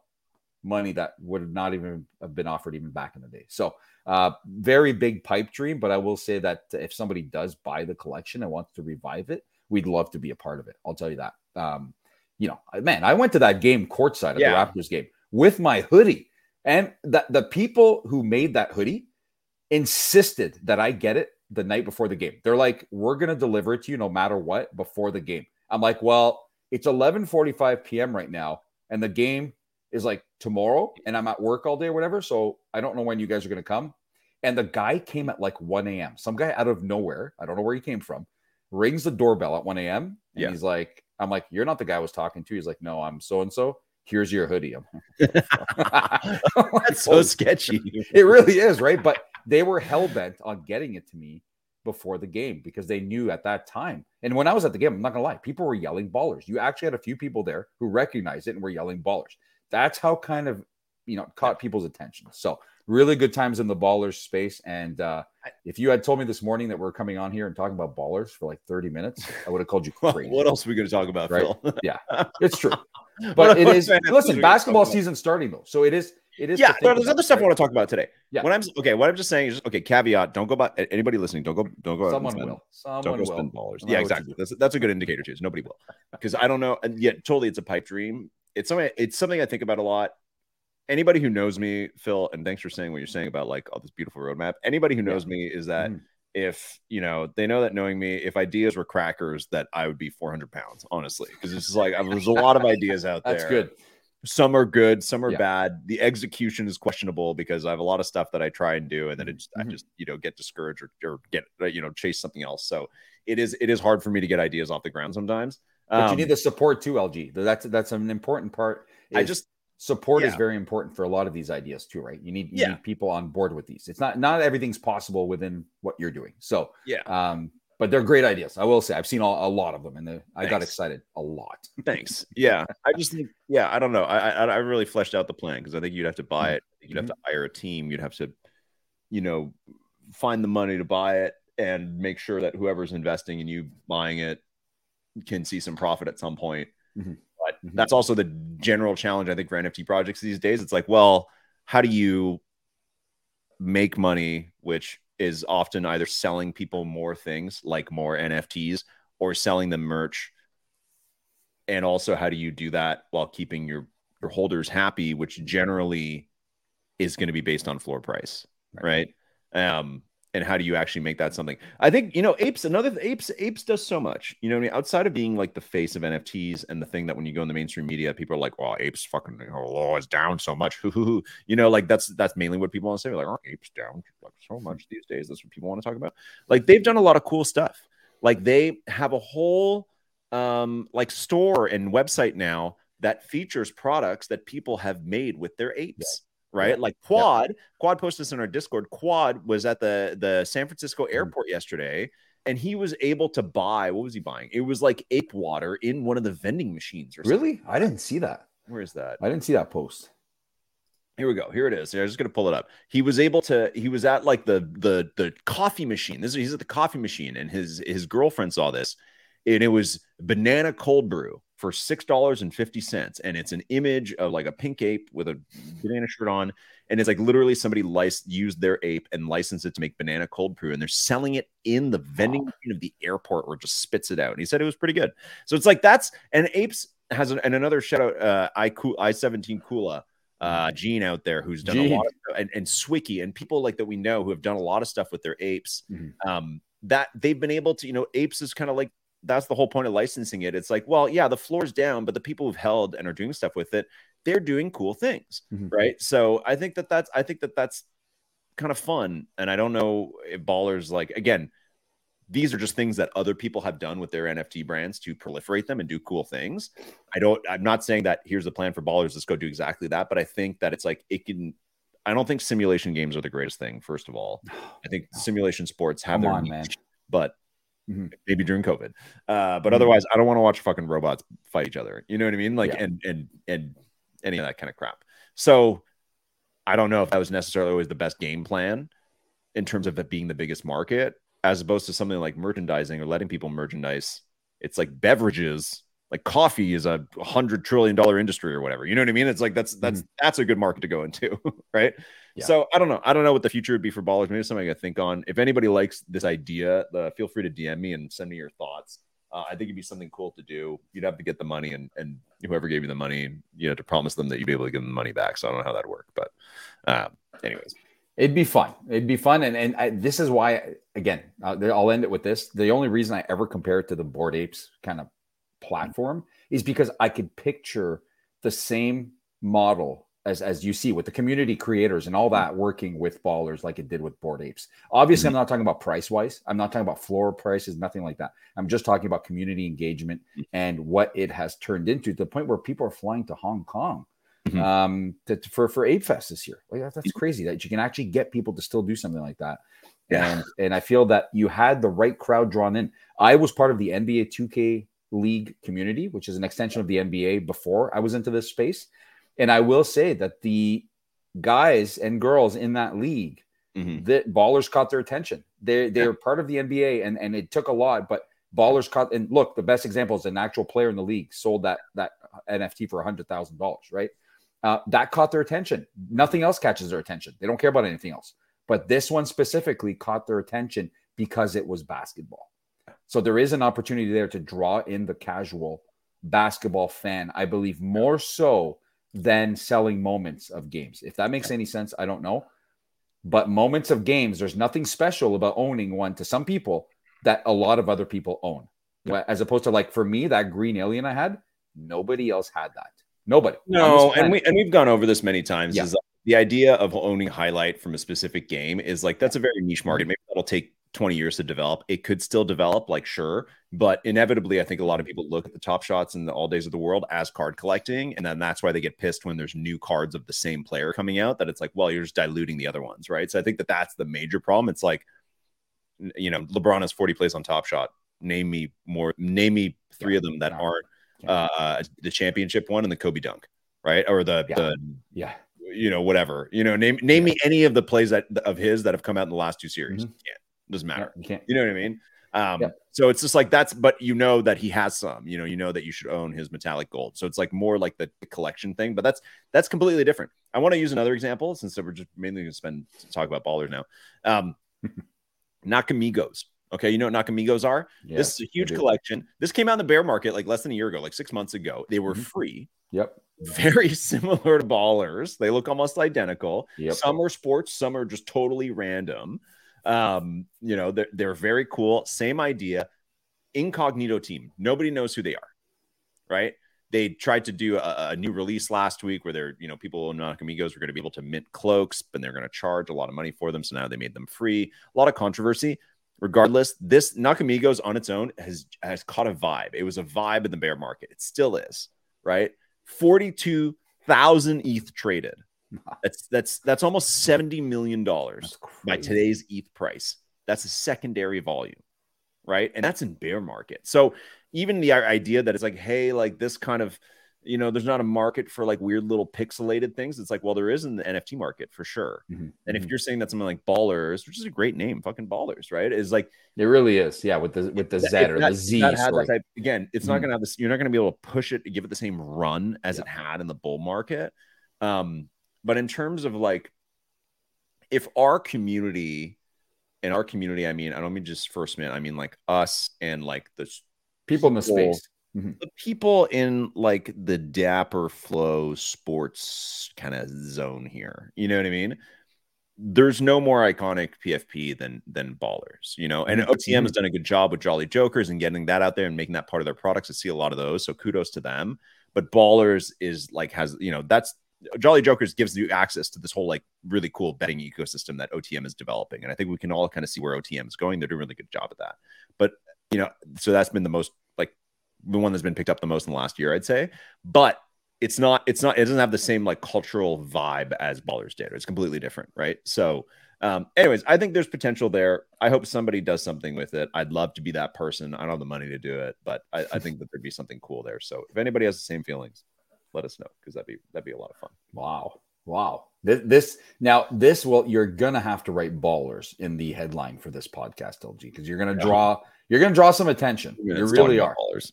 money that would not even have been offered even back in the day. So uh, very big pipe dream, but I will say that if somebody does buy the collection and wants to revive it, we'd love to be a part of it. I'll tell you that. Um, you know, man, I went to that game courtside at yeah. the Raptors game with my hoodie, and the, the people who made that hoodie insisted that I get it the night before the game. They're like, we're going to deliver it to you no matter what before the game. I'm like, well, it's eleven forty-five p.m. right now, and the game is like tomorrow, and I'm at work all day or whatever, so I don't know when you guys are going to come. And the guy came at like one a.m. Some guy out of nowhere, I don't know where he came from, rings the doorbell at one a.m. And yeah. he's like, I'm like, you're not the guy I was talking to. He's like, no, I'm so-and-so. Here's your hoodie. That's so sketchy. It really is, right? But they were hell-bent on getting it to me before the game because they knew at that time. And when I was at the game, I'm not going to lie, people were yelling Ballers. You actually had a few people there who recognized it and were yelling Ballers. That's how kind of, you know, caught people's attention. So really good times in the Ballers space. And uh, if you had told me this morning that we're coming on here and talking about Ballers for like thirty minutes, I would have called you crazy. What else are we going to talk about, right? Phil? Yeah, it's true. But it is, listen, basketball season starting though. So it is, it is. Yeah, no, there's other stuff I want to talk about today. Yeah. What I'm, okay, what I'm just saying is, okay, caveat, don't go by, anybody listening, don't go, don't go. Someone will. Someone will. Spend Ballers. Yeah, exactly. That's, that's a good indicator too. Nobody will. Because I don't know, and yet totally it's a pipe dream. It's something, it's something I think about a lot. Anybody who knows me, Phil, and thanks for saying what you're saying about like all this beautiful roadmap. Anybody who knows yeah. me is that mm. if, you know, they know that knowing me, if ideas were crackers, that I would be four hundred pounds, honestly, because it's just like, there's a lot of ideas out there. That's good. Some are good. Some are yeah. bad. The execution is questionable because I have a lot of stuff that I try and do. And then it just, mm-hmm. I just, you know, get discouraged or, or get, you know, chase something else. So it is, it is hard for me to get ideas off the ground sometimes. But um, you need the support too, L G. That's, that's an important part. Is- I just, Support yeah. is very important for a lot of these ideas too, right? You need, you yeah. need people on board with these. It's not not everything's possible within what you're doing. So yeah, um, but they're great ideas. I will say I've seen a, a lot of them, and the, I got excited a lot. Thanks. Yeah, I just think yeah, I don't know. I I, I really fleshed out the plan because I think you'd have to buy it. You'd mm-hmm. have to hire a team. You'd have to, you know, find the money to buy it and make sure that whoever's investing in you buying it can see some profit at some point. Mm-hmm. But that's also the general challenge, I think, for N F T projects these days. It's like, well, how do you make money, which is often either selling people more things, like more N F Ts, or selling them merch? And also, how do you do that while keeping your, your holders happy, which generally is going to be based on floor price, right? right? Um, and how do you actually make that something? I think, you know, Apes, another Apes, Apes does so much, you know what I mean? Outside of being like the face of N F Ts and the thing that when you go in the mainstream media, people are like, well, Apes fucking, oh, it's down so much. You know, like that's, that's mainly what people want to say. Like, oh, Apes down like so much these days. That's what people want to talk about. Like they've done a lot of cool stuff. Like they have a whole um, like store and website now that features products that people have made with their apes. Yeah. Right, like Quad, yep. Quad posted this in our Discord. Quad was at the, the San Francisco airport mm. yesterday, and he was able to buy. What was he buying? It was like ape water in one of the vending machines. Or really, something. I didn't see that. Where is that? I didn't see that post. Here we go. Here it is. I was just gonna pull it up. He was able to. He was at like the the the coffee machine. This is he's at the coffee machine, and his his girlfriend saw this, and it was banana cold brew for six dollars and fifty cents, and it's an image of like a pink ape with a banana shirt on, and it's like literally somebody lic- used their ape and licensed it to make banana cold brew, and they're selling it in the vending wow. machine of the airport where it just spits it out. And he said it was pretty good. So it's like that's and Apes has an, and another shout out uh, I I seventeen Kula uh, Gene out there who's done Gene. a lot of, and, and Swicky and people like that we know who have done a lot of stuff with their apes mm-hmm. um, that they've been able to you know Apes is kind of like. That's the whole point of licensing it. It's like, well, yeah, the floor's down, but the people who've held and are doing stuff with it, they're doing cool things, mm-hmm. right? So I think that that's I think that that's kind of fun. And I don't know if Ballers like again, these are just things that other people have done with their N F T brands to proliferate them and do cool things. I don't. I'm not saying that here's the plan for Ballers. Let's go do exactly that. But I think that it's like it can. I don't think simulation games are the greatest thing. First of all, I think simulation sports have Come their on, niche, man. But. Mm-hmm. Maybe during COVID, uh, but otherwise, I don't want to watch fucking robots fight each other. You know what I mean? Like, yeah. and and and any of that kind of crap. So, I don't know if that was necessarily always the best game plan, in terms of it being the biggest market, as opposed to something like merchandising or letting people merchandise. It's like beverages, like coffee is a hundred trillion dollar industry or whatever. You know what I mean? It's like, that's, that's, mm-hmm. that's a good market to go into. Right. Yeah. So I don't know. I don't know what the future would be for Ballerz. Maybe something I gotta think on. If anybody likes this idea, uh, feel free to D M me and send me your thoughts. Uh, I think it'd be something cool to do. You'd have to get the money, and, and whoever gave you the money, you know, to promise them that you'd be able to give them the money back. So I don't know how that'd work, but uh, anyways, it'd be fun. It'd be fun. And and I, this is why, again, uh, I'll end it with this. The only reason I ever compare it to the Bored Apes kind of platform is because I could picture the same model as, as you see with the community creators and all that working with Ballerz like it did with Bored Apes. Obviously, mm-hmm. I'm not talking about price-wise. I'm not talking about floor prices, nothing like that. I'm just talking about community engagement and what it has turned into, to the point where people are flying to Hong Kong Mm-hmm. um to, to, for for Ape Fest this year. Like, that, that's crazy that you can actually get people to still do something like that. Yeah. And and I feel that you had the right crowd drawn in. I was part of the N B A two K League community, which is an extension of the N B A before I was into this space. And I will say that the guys and girls in that league, mm-hmm. that Ballerz caught their attention. They they're yeah. part of the N B A, and and it took a lot, but Ballerz caught. And look, the best example is an actual player in the league sold that that N F T for a hundred thousand dollars, right? Uh, that caught their attention. Nothing else catches their attention. They don't care about anything else. But this one specifically caught their attention because it was basketball. So there is an opportunity there to draw in the casual basketball fan, I believe, more so than selling moments of games. If that makes any sense, I don't know. But moments of games, there's nothing special about owning one to some people that a lot of other people own. As opposed to, like, for me, that green alien I had, nobody else had that. Nobody. No, and we and we've gone over this many times. Yeah. Is like the idea of owning highlight from a specific game is like, that's a very niche market. Maybe that'll take twenty years to develop. It could still develop, like, sure, but inevitably, I think a lot of people look at the Top Shots and the All Days of the world as card collecting, and then that's why they get pissed when there's new cards of the same player coming out. That it's like, well, you're just diluting the other ones, right? So I think that that's the major problem. It's like, you know, LeBron has forty plays on Top Shot. Name me more. Name me three yeah, of them that yeah. aren't. Uh, the championship one and the Kobe dunk, right? Or the, yeah. the yeah, you know, whatever, you know, name name yeah. me any of the plays that of his that have come out in the last two series. Mm-hmm. Yeah, doesn't matter. Yeah, you can't. You know what I mean? Um, yeah. So it's just like that's, but you know that he has some. You know, you know that you should own his metallic gold. So it's like more like the collection thing, but that's that's completely different. I want to use another example since we're just mainly going to spend talk about Ballerz now. Um, Nakamigos. Okay, you know what Nakamigos are? Yes, this is a huge collection. This came out in the bear market like less than a year ago, like six months ago. They were mm-hmm. free. Yep. Very similar to Ballerz. They look almost identical. Yep. Some are sports. Some are just totally random. Um, you know, they're, they're very cool. Same idea. Incognito team. Nobody knows who they are, right? They tried to do a, a new release last week where they're, you know, people in Nakamigos were going to be able to mint cloaks, but they're going to charge a lot of money for them. So now they made them free. A lot of controversy. Regardless, this Nakamigos on its own has, has caught a vibe. It was a vibe in the bear market. It still is, right? forty-two thousand E T H traded. That's that's that's almost seventy million dollars by today's E T H price. That's a secondary volume, right? And that's in bear market. So even the idea that it's like, hey, like this kind of, you know, there's not a market for like weird little pixelated things. It's like, well, there is in the N F T market for sure. Mm-hmm. And if you're saying that something like Ballerz, which is a great name, fucking Ballerz, right? Is like it really is, yeah. With the with the Z or not, the Z. Type, again, it's mm-hmm. not gonna have this. You're not gonna be able to push it to give it the same run as yeah. it had in the bull market. Um, but in terms of like, if our community, in our community, I mean, I don't mean just First Mint. I mean like us and like the people in the space. Mm-hmm. The people in like the dapper flow sports kind of zone here, you know what I mean? There's no more iconic P F P than than Ballerz, you know. And O T M mm-hmm. has done a good job with Jolly Jokers and getting that out there and making that part of their products. I see a lot of those, so kudos to them. But Ballerz is like has you know that's Jolly Jokers gives you access to this whole like really cool betting ecosystem that O T M is developing, and I think we can all kind of see where O T M is going. They're doing a really good job at that. But you know, so that's been the most like. The one that's been picked up the most in the last year, I'd say, but it's not, it's not, it doesn't have the same like cultural vibe as Ballerz did. It's completely different. Right. So um, anyways, I think there's potential there. I hope somebody does something with it. I'd love to be that person. I don't have the money to do it, but I, I think that there'd be something cool there. So if anybody has the same feelings, let us know. Cause that'd be, that'd be a lot of fun. Wow. Wow. This, this now this will you're gonna have to write Ballers in the headline for this podcast, L G, because you're gonna draw you're gonna draw some attention. Yeah, you really are. Ballers.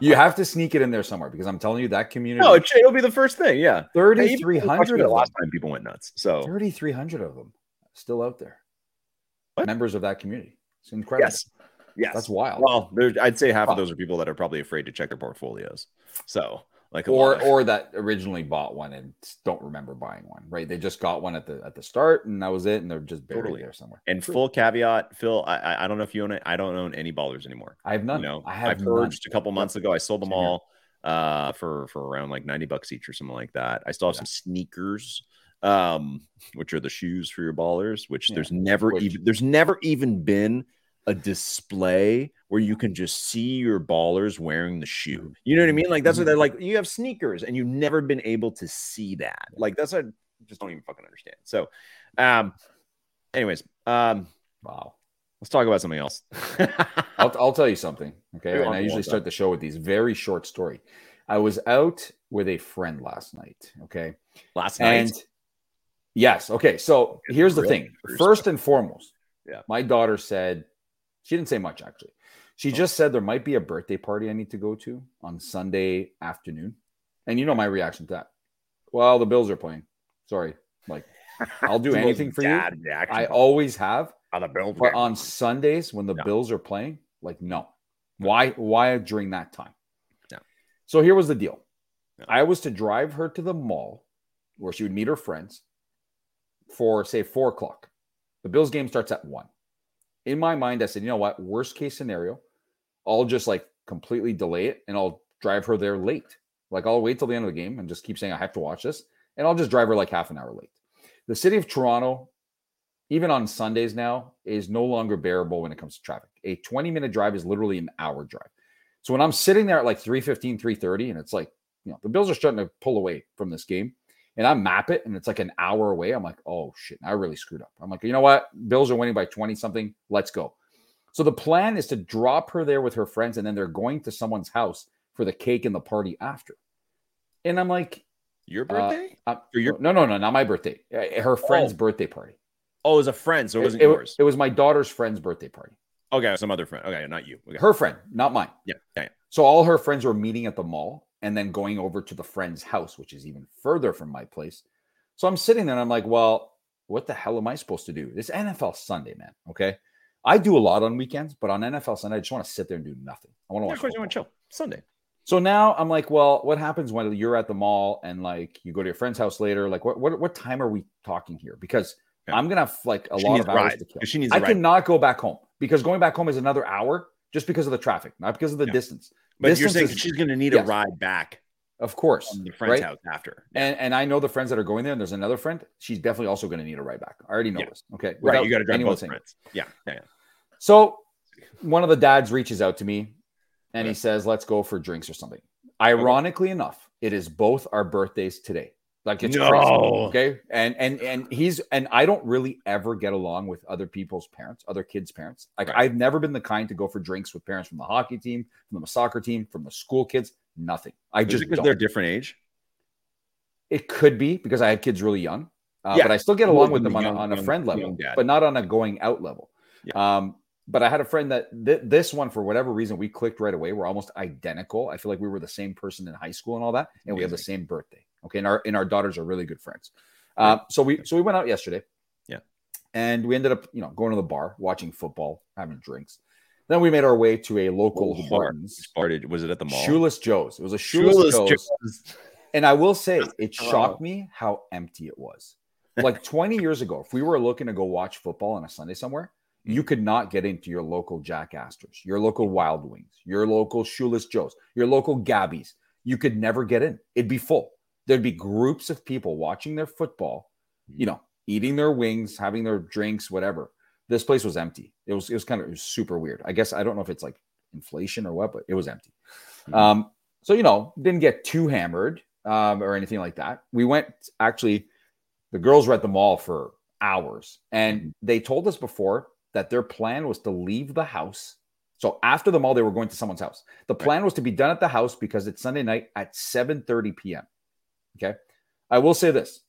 You have to sneak it in there somewhere because I'm telling you that community. No, it'll be the first thing. Yeah, thirty-three hundred. Last time people went nuts. So thirty-three hundred of them still out there. What? Members of that community. It's incredible. Yes. Yes. That's wild. Well, I'd say half wow. of those are people that are probably afraid to check their portfolios. So. Like or of- or that originally bought one and don't remember buying one, right? They just got one at the at the start and that was it, and they're just buried totally. There somewhere. And True. Full caveat, Phil, I I don't know if you own it. I don't own any Ballers anymore. I have none. You know, I have I purged none. A couple months ago. I sold them Same all here. uh for for around like ninety bucks each or something like that. I still have yeah. some sneakers, um, which are the shoes for your Ballers, which yeah. there's never which- even there's never even been a display where you can just see your Ballers wearing the shoe. You know what I mean? Like that's what they're like. You have sneakers and you've never been able to see that. Like that's what I just don't even fucking understand. So um, anyways, um, wow. Let's talk about something else. I'll, I'll tell you something. Okay. You're and I usually start the show with these very short story. I was out with a friend last night. Okay. Last night. And yes. Okay. So here's the thing. First and foremost, yeah. my daughter said, she didn't say much, actually. She oh. just said there might be a birthday party I need to go to on Sunday afternoon. And you know my reaction to that. Well, the Bills are playing. Sorry. Like, I'll do anything for you. I always have. On the Bills. But on Sundays when the no. Bills are playing, like, no. no. Why Why during that time? No. So here was the deal. No. I was to drive her to the mall where she would meet her friends for, say, four o'clock. The Bills game starts at one. In my mind, I said, you know what? Worst case scenario, I'll just like completely delay it and I'll drive her there late. Like I'll wait till the end of the game and just keep saying I have to watch this. And I'll just drive her like half an hour late. The city of Toronto, even on Sundays now, is no longer bearable when it comes to traffic. A twenty minute drive is literally an hour drive. So when I'm sitting there at like three fifteen, three thirty, and it's like, you know, the Bills are starting to pull away from this game. And I map it, and it's like an hour away. I'm like, oh, shit, I really screwed up. I'm like, you know what? Bills are winning by twenty-something. Let's go. So the plan is to drop her there with her friends, and then they're going to someone's house for the cake and the party after. And I'm like... Your birthday? Uh, or your- no, no, no, not my birthday. Her friend's oh. birthday party. Oh, it was a friend, so it wasn't it, yours. It was my daughter's friend's birthday party. Okay, some other friend. Okay, not you. Okay. Her friend, not mine. Yeah. yeah, yeah. So all her friends were meeting at the mall. And then going over to the friend's house, which is even further from my place. So I'm sitting there and I'm like, well, what the hell am I supposed to do? It's N F L Sunday, man. Okay. I do a lot on weekends, but on N F L Sunday, I just want to sit there and do nothing. I want to watch. Of course, you want to chill Sunday. So now I'm like, well, what happens when you're at the mall and like you go to your friend's house later? Like, what what, what time are we talking here? Because yeah. I'm going to have like a she lot of hours ride. To kill. She needs I cannot go back home because going back home is another hour just because of the traffic, not because of the yeah. distance. But distance you're saying is, she's going to need yes. a ride back. Of course. From your friend's right? house after. And and I know the friends that are going there, and there's another friend. She's definitely also going to need a ride back. I already know yeah. this. Okay. Without right. You got to drive both friends. Yeah. Yeah, yeah. So one of the dads reaches out to me, and yeah. he says, let's go for drinks or something. Ironically okay. enough, it is both our birthdays today. Like it's no. crazy. Okay. And, and, and he's, and I don't really ever get along with other people's parents, other kids' parents. Like right. I've never been the kind to go for drinks with parents from the hockey team, from the soccer team, from the school kids, nothing. I Is just, because don't. They're different age. It could be because I had kids really young, uh, yeah. but I still get along with them young, on, a, on young, a friend level, but not on a going out level. Yeah. Um, but I had a friend that th- this one, for whatever reason, we clicked right away. We're almost identical. I feel like we were the same person in high school and all that. And Amazing. We have the same birthday. Okay. And our, and our daughters are really good friends. Uh, so we, so we went out yesterday. Yeah. And we ended up, you know, going to the bar, watching football, having drinks. Then we made our way to a local oh, Hortons. Was it at the mall? Shoeless Joe's. It was a Shoeless, Shoeless Joe's. Joe's. And I will say it shocked me how empty it was. Like twenty years ago, if we were looking to go watch football on a Sunday somewhere, you could not get into your local Jack Astor's, your local Wild Wings, your local Shoeless Joe's, your local Gabby's. You could never get in. It'd be full. There'd be groups of people watching their football, you know, eating their wings, having their drinks, whatever. This place was empty. It was it was kind of it was super weird. I guess I don't know if it's like inflation or what, but it was empty. Um, so, you know, didn't get too hammered um, or anything like that. We went actually, the girls were at the mall for hours, and they told us before that their plan was to leave the house. So after the mall, they were going to someone's house. The plan was to be done at the house because it's Sunday night at seven thirty p.m. Okay. I will say this.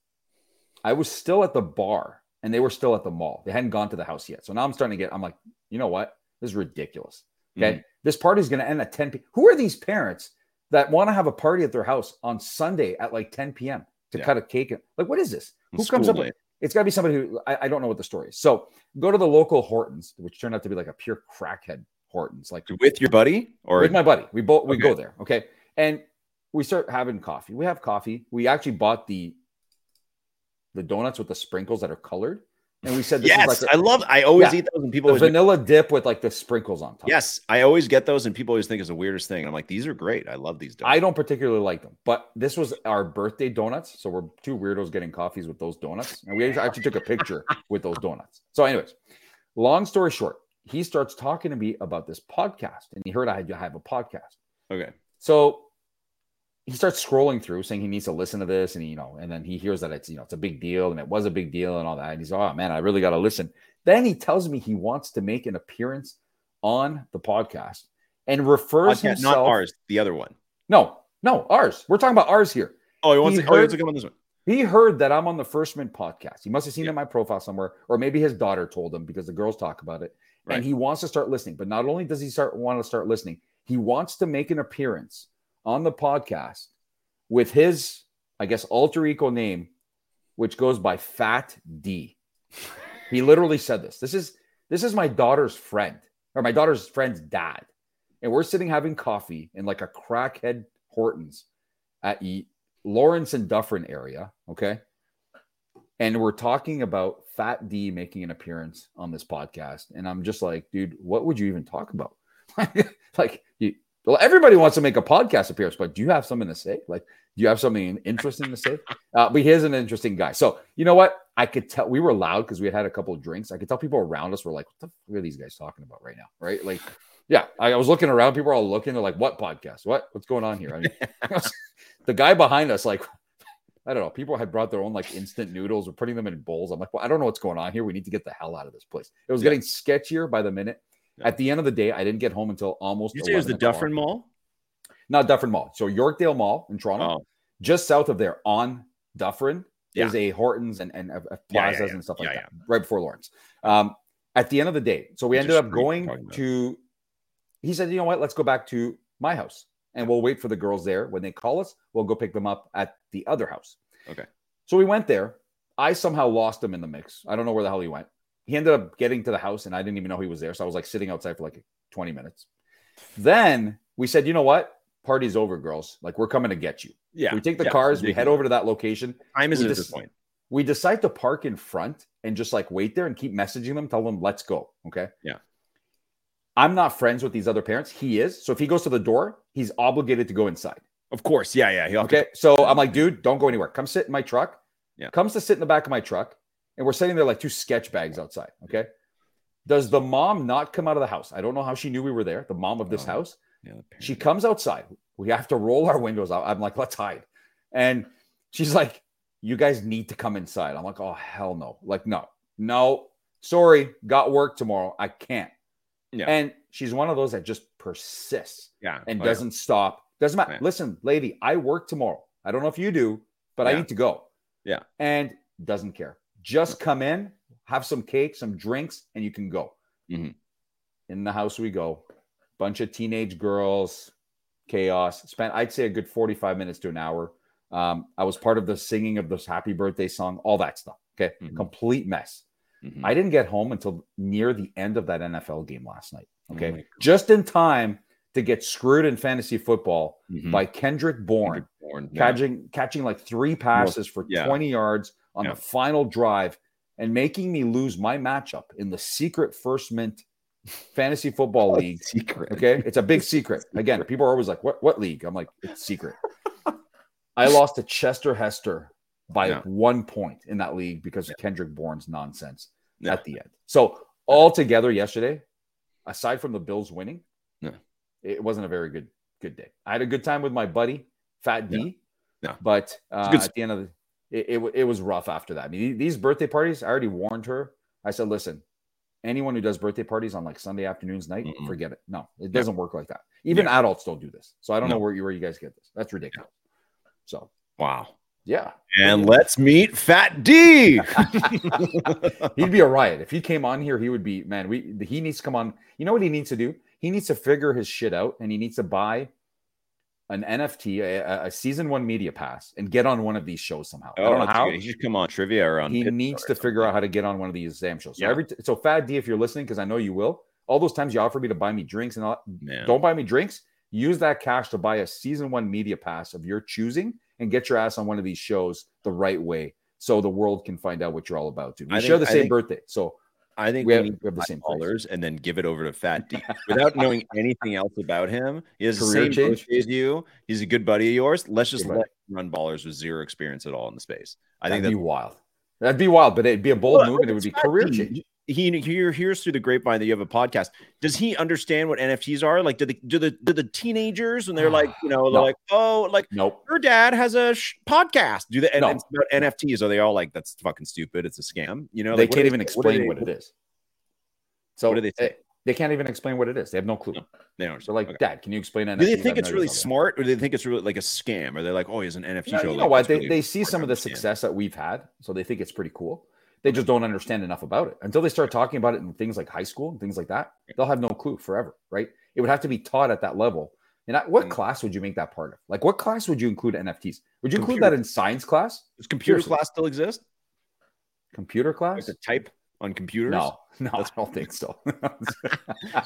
I was still at the bar and they were still at the mall. They hadn't gone to the house yet. So now I'm starting to get, I'm like, you know what? This is ridiculous. Okay. Mm. This party's going to end at ten p.m. Who are these parents that want to have a party at their house on Sunday at like ten p.m. to yeah. cut a cake? Like, what is this? Who comes up with it's got to be somebody who I, I don't know what the story is. So go to the local Hortons, which turned out to be like a pure crackhead Hortons, like with your buddy or with my buddy. We both we okay. go there, okay, and we start having coffee. We have coffee. We actually bought the the donuts with the sprinkles that are colored, and we said, this "Yes, is like a, I love. I always yeah, eat those, and people the always vanilla make- dip with like the sprinkles on top. Yes, I always get those, and people always think it's the weirdest thing. And I'm like, these are great. I love these donuts. I don't particularly like them, but this was our birthday donuts, so we're two weirdos getting coffees with those donuts, and we actually took a picture with those donuts. So, anyways, long story short. He starts talking to me about this podcast, and he heard I had to have a podcast. Okay. So he starts scrolling through, saying he needs to listen to this, and he, you know, and then he hears that it's you know it's a big deal, and it was a big deal, and all that. And he's oh man, I really got to listen. Then he tells me he wants to make an appearance on the podcast and refers podcast, himself. Not ours, the other one. No, no, ours. We're talking about ours here. Oh, he wants, he to, heard, oh, he wants to come on this one. He heard that I'm on the First Mint podcast. He must have seen yeah. it in my profile somewhere, or maybe his daughter told him because the girls talk about it. Right. And he wants to start listening, but not only does he start want to start listening, he wants to make an appearance on the podcast with his, I guess, alter ego name, which goes by Fat D. He literally said this. This is this is my daughter's friend or my daughter's friend's dad, and we're sitting having coffee in like a crackhead Hortons at e- Lawrence and Dufferin area, okay, and we're talking about Fat D making an appearance on this podcast. And I'm just like, dude, what would you even talk about? Like, you, well, everybody wants to make a podcast appearance, but do you have something to say? Like, do you have something interesting to say? Uh, but he's an interesting guy. So, you know what? I could tell we were loud because we had had a couple of drinks. I could tell people around us were like, what the fuck are these guys talking about right now? Right? Like, yeah, I, I was looking around. People were all looking. They're like, what podcast? What? What's going on here? I mean, the guy behind us, like, I don't know. People had brought their own like instant noodles or putting them in bowls. I'm like, well, I don't know what's going on here. We need to get the hell out of this place. It was yeah. getting sketchier by the minute. Yeah. At the end of the day, I didn't get home until almost. You say it was the Dufferin Mall? Not Dufferin Mall. So Yorkdale Mall in Toronto, oh. just south of there on Dufferin yeah. is a Hortons and, and a, a plazas yeah, yeah, yeah. and stuff like yeah, that. Yeah. Right before Lawrence. Um, at the end of the day. So we it's ended up going to, he said, you know what, let's go back to my house. And we'll wait for the girls there. When they call us, we'll go pick them up at the other house. Okay. So we went there. I somehow lost him in the mix. I don't know where the hell he went. He ended up getting to the house, and I didn't even know he was there. So I was like sitting outside for like twenty minutes. Then we said, you know what? Party's over, girls. Like, we're coming to get you. Yeah. We take the yeah, cars. We head over to that location. Time is at this point. We decide to park in front and just like wait there and keep messaging them. Tell them, let's go. Okay. Yeah. I'm not friends with these other parents. He is. So if he goes to the door, he's obligated to go inside. Of course. Yeah, yeah. He'll okay. To- so I'm like, dude, don't go anywhere. Come sit in my truck. Yeah. Comes to sit in the back of my truck. And we're sitting there like two sketch bags outside. Okay. Does the mom not come out of the house? I don't know how she knew we were there. The mom of this oh, house. Yeah, she comes outside. We have to roll our windows out. I'm like, let's hide. And she's like, you guys need to come inside. I'm like, oh, hell no. Like, no, no, sorry. Got work tomorrow. I can't. Yeah. And she's one of those that just persists yeah, and player. doesn't stop. Doesn't matter. Yeah. Listen, lady, I work tomorrow. I don't know if you do, but yeah. I need to go. Yeah. And doesn't care. Just yeah. come in, have some cake, some drinks, and you can go. Mm-hmm. In the house we go. Bunch of teenage girls, chaos. Spent, I'd say, a good forty-five minutes to an hour. Um, I was part of the singing of this happy birthday song, all that stuff. Okay. Mm-hmm. Complete mess. Mm-hmm. I didn't get home until near the end of that N F L game last night. Okay. Oh just in time to get screwed in fantasy football mm-hmm. by Kendrick Bourne, Kendrick Bourne yeah. catching, catching like three passes for yeah. twenty yards on yeah. the final drive and making me lose my matchup in the secret First Mint fantasy football league. Secret. Okay. It's a big secret. Again, people are always like, what, what league? I'm like, it's secret. I lost to Chester Hester by yeah. one point in that league because yeah. of Kendrick Bourne's nonsense yeah. at the end. So altogether yesterday, aside from the Bills winning, yeah. it wasn't a very good good day. I had a good time with my buddy, Fat D, yeah. Yeah. but uh, at sp- the end of the, it, it, it was rough after that. I mean, these birthday parties, I already warned her. I said, listen, anyone who does birthday parties on like Sunday afternoons, night, mm-hmm. forget it. No, it doesn't yeah. work like that. Even yeah. adults don't do this. So I don't no. know where you, where you guys get this. That's ridiculous. Yeah. So. Wow. Yeah. And let's meet Fat D. He'd be a riot. If he came on here, he would be, man, we he needs to come on. You know what he needs to do? He needs to figure his shit out, and he needs to buy an N F T, a, a season one media pass, and get on one of these shows somehow. Oh, I don't know how. Good. He should come on trivia or on. He Pittsburgh needs to figure out how to get on one of these exam shows. So, yeah. every t- so Fad D, if you're listening, because I know you will, all those times you offered me to buy me drinks and all, man. Don't buy me drinks. Use that cash to buy a season one media pass of your choosing and get your ass on one of these shows the right way, so the world can find out what you're all about, dude. We I share think, the same think, birthday, so I think we, we have, need we have the same colors, and then give it over to Fat D without knowing anything else about him. He has Career the same coach as you. He's a good buddy of yours. Let's just let him run Ballers with zero experience at all in the space. I that'd think that'd be wild. That'd be wild, but it'd be a bold well, move, and it would be career change. He here hears through the grapevine that you have a podcast. Does he understand what N F Ts are? Like, do the do the do the teenagers when they're like, you know, they're no. like, oh, like, nope. your dad has a sh- podcast. Do they? And, no. and about N F Ts, are they all like, that's fucking stupid? It's a scam. You know, they like, can't even they, explain what, they, what it is. So what do they say? They can't even explain what it is. They have no clue. No, they don't. They're like, okay. Dad, can you explain N F Ts? Do they think it's really smart, or do they think it's really like a scam? Or they're like, oh, he's an N F T no, show. You know like, what? They really they see some of the success that we've had, so they think it's pretty cool. They just don't understand enough about it. Until they start talking about it in things like high school and things like that, they'll have no clue forever, right? It would have to be taught at that level. And I, what mm-hmm. class would you make that part of? Like, what class would you include N F Ts? Would you computer. include that in science class? Does computer Seriously. class still exist? Computer class? Like a type on computers? No, no, I don't think so.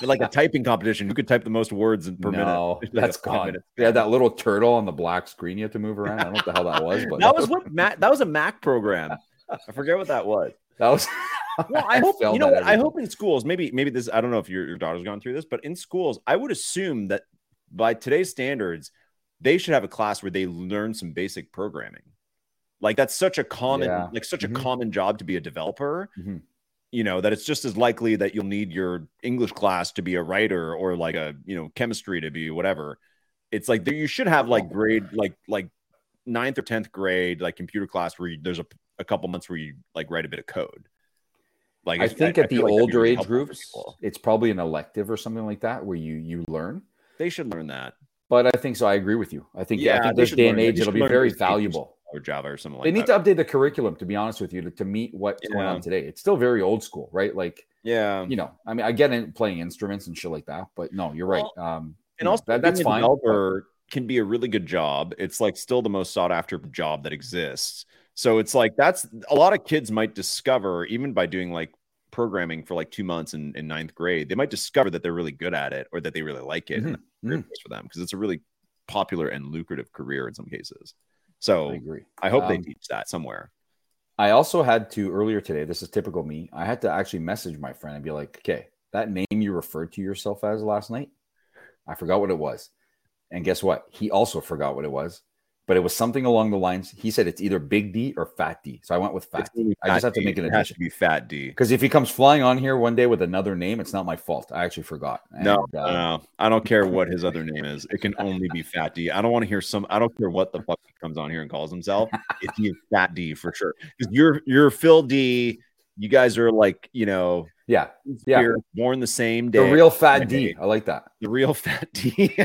Like a typing competition. Who could type the most words per no, minute? No, that's like gone. They had that little turtle on the black screen you had to move around. I don't know what the hell that was. But that was what Mac, that was a Mac program. I forget what that was. That was. Well, I hope I you know. What, I hope in schools, maybe, maybe this. I don't know if your, your daughter's gone through this, but in schools, I would assume that by today's standards, they should have a class where they learn some basic programming. Like that's such a common, yeah. like such mm-hmm. a common job to be a developer. Mm-hmm. You know that it's just as likely that you'll need your English class to be a writer, or like a you know chemistry to be whatever. It's like you should have like grade like like ninth or tenth grade like computer class where you, there's a a couple months where you like write a bit of code. Like I think I, at I the like older age groups, it's probably an elective or something like that where you you learn. They should learn that. But I think so. I agree with you. I think yeah, I think this day and age it'll be very valuable. Or Java or something like that. They need to update the curriculum, to be honest with you, to, to meet what's yeah. going on today. It's still very old school, right? Like yeah, you know, I mean I get in playing instruments and shit like that, but no, you're well, right. Um and also that, that's fine. Developer can be a really good job. It's like still the most sought after job that exists. So it's like that's a lot of kids might discover, even by doing like programming for like two months in, in ninth grade, they might discover that they're really good at it or that they really like it mm-hmm. and that's mm-hmm. for them because it's a really popular and lucrative career in some cases. So I agree. I hope um, they teach that somewhere. I also had to earlier today, this is typical me, I had to actually message my friend and be like, okay, that name you referred to yourself as last night, I forgot what it was. And guess what? He also forgot what it was. But it was something along the lines. He said it's either Big D or Fat D. So I went with Fat D. I just have to make an addition. It has to be Fat D. Because if he comes flying on here one day with another name, it's not my fault. I actually forgot. And, no, uh, no, I don't care what his other name is. It can only be Fat D. I don't want to hear some. I don't care what the fuck he comes on here and calls himself. It's you, Fat D, for sure. Because you're you're Phil D. You guys are like, you know, yeah, yeah, you're born the same day. The real Fat D. Day. I like that. The real Fat D.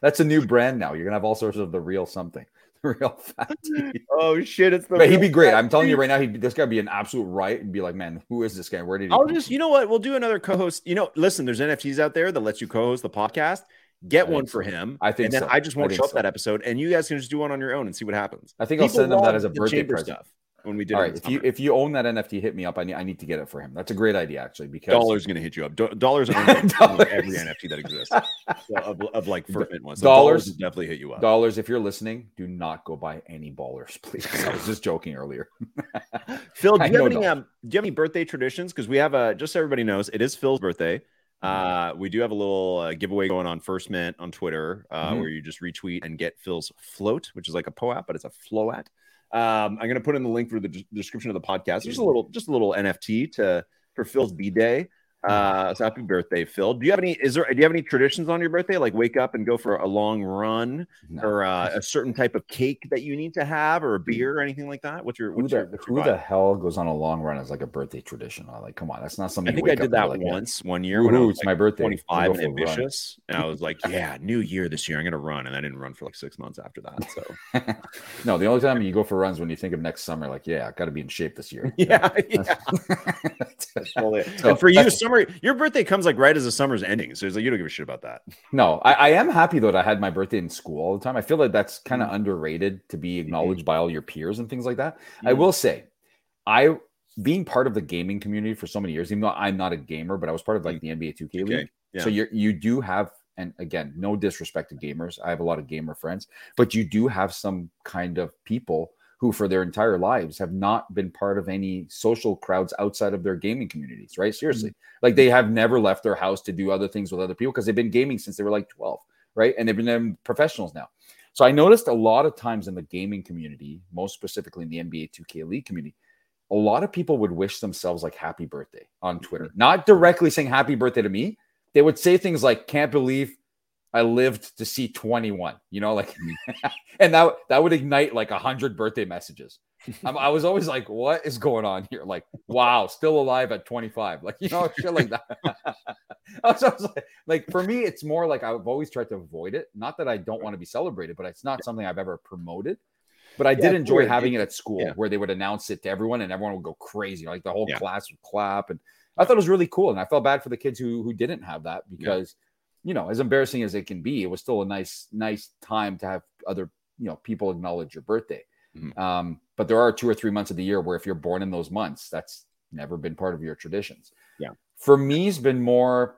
That's a new brand now. You're gonna have all sorts of the real something, the real Fat D. Oh shit! It's the. But he'd be great. I'm telling you right now, he'd this guy be an absolute riot and be like, man, who is this guy? Where did he? I'll just, from? You know what? We'll do another co-host. You know, listen, there's N F Ts out there that lets you co-host the podcast. Get one for him. I think, and then so. I just won't I show up so. that episode, and you guys can just do one on your own and see what happens. I think People I'll send them that as a birthday present. Stuff. When we did all right, if you if you own that N F T, hit me up. I need I need to get it for him. That's a great idea, actually. Because Dollar's gonna hit you up. Do- dollars, dollars. Every N F T that exists so of, of like First Mint ones. So dollars, dollars definitely hit you up. Dollars, if you're listening, do not go buy any Ballers, please. I was just joking earlier. Phil, do you have any um, do you have any birthday traditions? Because we have a just so everybody knows it is Phil's birthday. Uh, we do have a little uh, giveaway going on First Mint on Twitter, uh, mm-hmm. where you just retweet and get Phil's float, which is like a P O A T, but it's a float. Um, I'm going to put in the link for the d- description of the podcast. There's a little, just a little N F T to for Phil's B-Day. Uh, so happy birthday, Phil. Do you have any, is there, do you have any traditions on your birthday? Like wake up and go for a long run no. or uh, a certain type of cake that you need to have or a beer or anything like that? What's your, what's who, your, the, what's your who the hell goes on a long run as like a birthday tradition? I'm like, come on, that's not something I think you wake I did that like, once one year. Ooh, when I was it's like my birthday. twenty-five and ambitious. And I was like, yeah, new year this year, I'm going to run. And I didn't run for like six months after that. So no, the only time you go for runs when you think of next summer, like, yeah, I've got to be in shape this year. Yeah. yeah. that's, that's totally it. So, and for you, summer, your birthday comes like right as the summer's ending, so it's like you don't give a shit about that. No, I, I am happy though that I had my birthday in school all the time. I feel like that's kind of underrated to be acknowledged mm-hmm. by all your peers and things like that. Mm-hmm. I will say, I being part of the gaming community for so many years, even though I'm not a gamer, but I was part of like the N B A two K League. Okay. Yeah. So you you do have, and again, no disrespect to gamers. I have a lot of gamer friends, but you do have some kind of people who for their entire lives have not been part of any social crowds outside of their gaming communities, right? Seriously. Mm-hmm. Like they have never left their house to do other things with other people because they've been gaming since they were like twelve, right? And they've been professionals now. So I noticed a lot of times in the gaming community, most specifically in the N B A two K League community, a lot of people would wish themselves like happy birthday on Twitter. Mm-hmm. Not directly saying happy birthday to me. They would say things like, can't believe I lived to see twenty-one, you know, like, and that, that would ignite like a hundred birthday messages. I'm, I was always like, what is going on here? Like, wow, still alive at twenty-five. Like, you know, shit like that. I was, I was like, like, for me, it's more like I've always tried to avoid it. Not that I don't want to be celebrated, but it's not something I've ever promoted. But I yeah, did enjoy it, having it at school yeah. where they would announce it to everyone and everyone would go crazy. Like the whole yeah. class would clap. And I thought it was really cool. And I felt bad for the kids who, who didn't have that because yeah. you know, as embarrassing as it can be, it was still a nice, nice time to have other, you know, people acknowledge your birthday. Mm-hmm. Um, but there are two or three months of the year where if you're born in those months, that's never been part of your traditions. Yeah. For me, it's been more,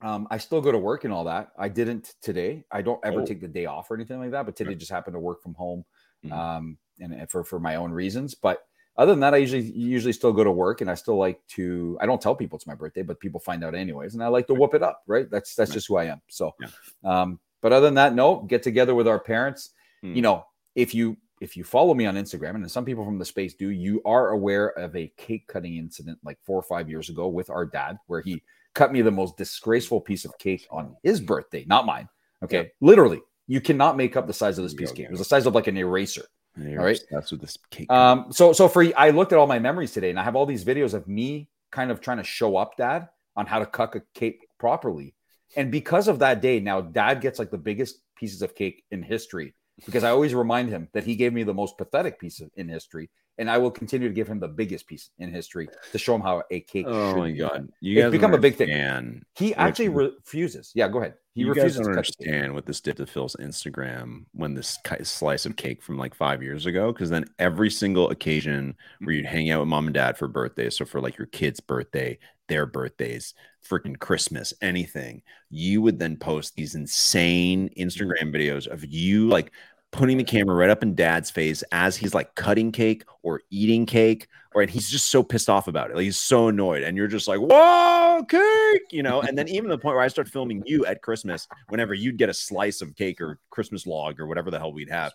um, I still go to work and all that. I didn't today. I don't ever oh. take the day off or anything like that, but today yeah. just happened to work from home mm-hmm. um, and, and for, for my own reasons. But other than that, I usually usually still go to work and I still like to, I don't tell people it's my birthday, but people find out anyways. And I like to whoop it up, right? That's that's right. just who I am. So, yeah. um, but other than that, no, get together with our parents. Mm. You know, if you, if you follow me on Instagram, and some people from the space do, you are aware of a cake cutting incident like four or five years ago with our dad, where he cut me the most disgraceful piece of cake on his birthday, not mine. Okay. Yeah. Literally, you cannot make up the size of this piece of cake. It was the size of like an eraser. All right, that's what this cake. Um, so so for I looked at all my memories today, and I have all these videos of me kind of trying to show up Dad on how to cook a cake properly. And because of that day, now Dad gets like the biggest pieces of cake in history because I always remind him that he gave me the most pathetic piece of, in history, and I will continue to give him the biggest piece in history to show him how a cake. Oh should my god, be. You guys become a big thing. He actually which... refuses. Yeah, go ahead. He you guys don't understand what this did to Phil's Instagram when this slice of cake from like five years ago, because then every single occasion where you'd hang out with mom and dad for birthdays, so for like your kid's birthday, their birthdays, freaking Christmas, anything, you would then post these insane Instagram videos of you like putting the camera right up in Dad's face as he's like cutting cake or eating cake, or and he's just so pissed off about it. Like he's so annoyed, and you're just like, "Whoa, cake!" You know. And then even the point where I start filming you at Christmas, whenever you'd get a slice of cake or Christmas log or whatever the hell we'd have.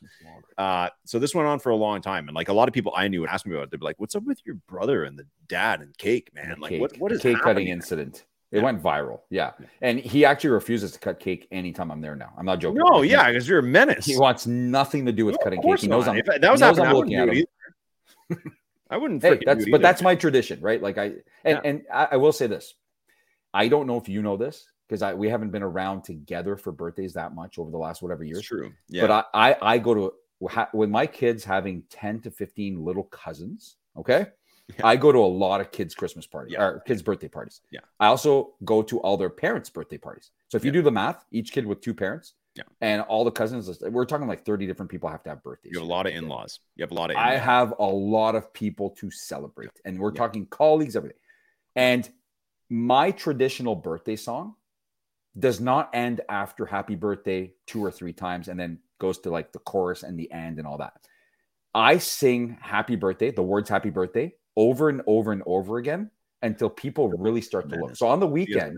Uh, so this went on for a long time, and like a lot of people I knew would ask me about it. They'd be like, "What's up with your brother and the dad and cake, man? Like, cake. what what is the cake cutting incident?" It went viral. Yeah. And he actually refuses to cut cake anytime I'm there now. I'm not joking. No, yeah, because you're a menace. He wants nothing to do with no, cutting cake. He knows not. I'm, if that was happening, I'm looking I wouldn't at him. I wouldn't hey, that's, But that's my tradition, right? Like I and, yeah. and I, I will say this. I don't know if you know this because I we haven't been around together for birthdays that much over the last whatever years. It's true. Yeah. But I, I, I go to with my kids having ten to fifteen little cousins, okay? Yeah. I go to a lot of kids' Christmas parties yeah. or kids' birthday parties. Yeah. I also go to all their parents' birthday parties. So if you yeah. do the math, each kid with two parents yeah. and all the cousins, we're talking like thirty different people have to have birthdays. You have a lot of in-laws. You have a lot of in-laws. I have a lot of people to celebrate. Yeah. And we're yeah. talking colleagues, everything. And my traditional birthday song does not end after happy birthday two or three times and then goes to like the chorus and the end and all that. I sing happy birthday, the words happy birthday, over and over and over again until people really start to look. So on the weekend,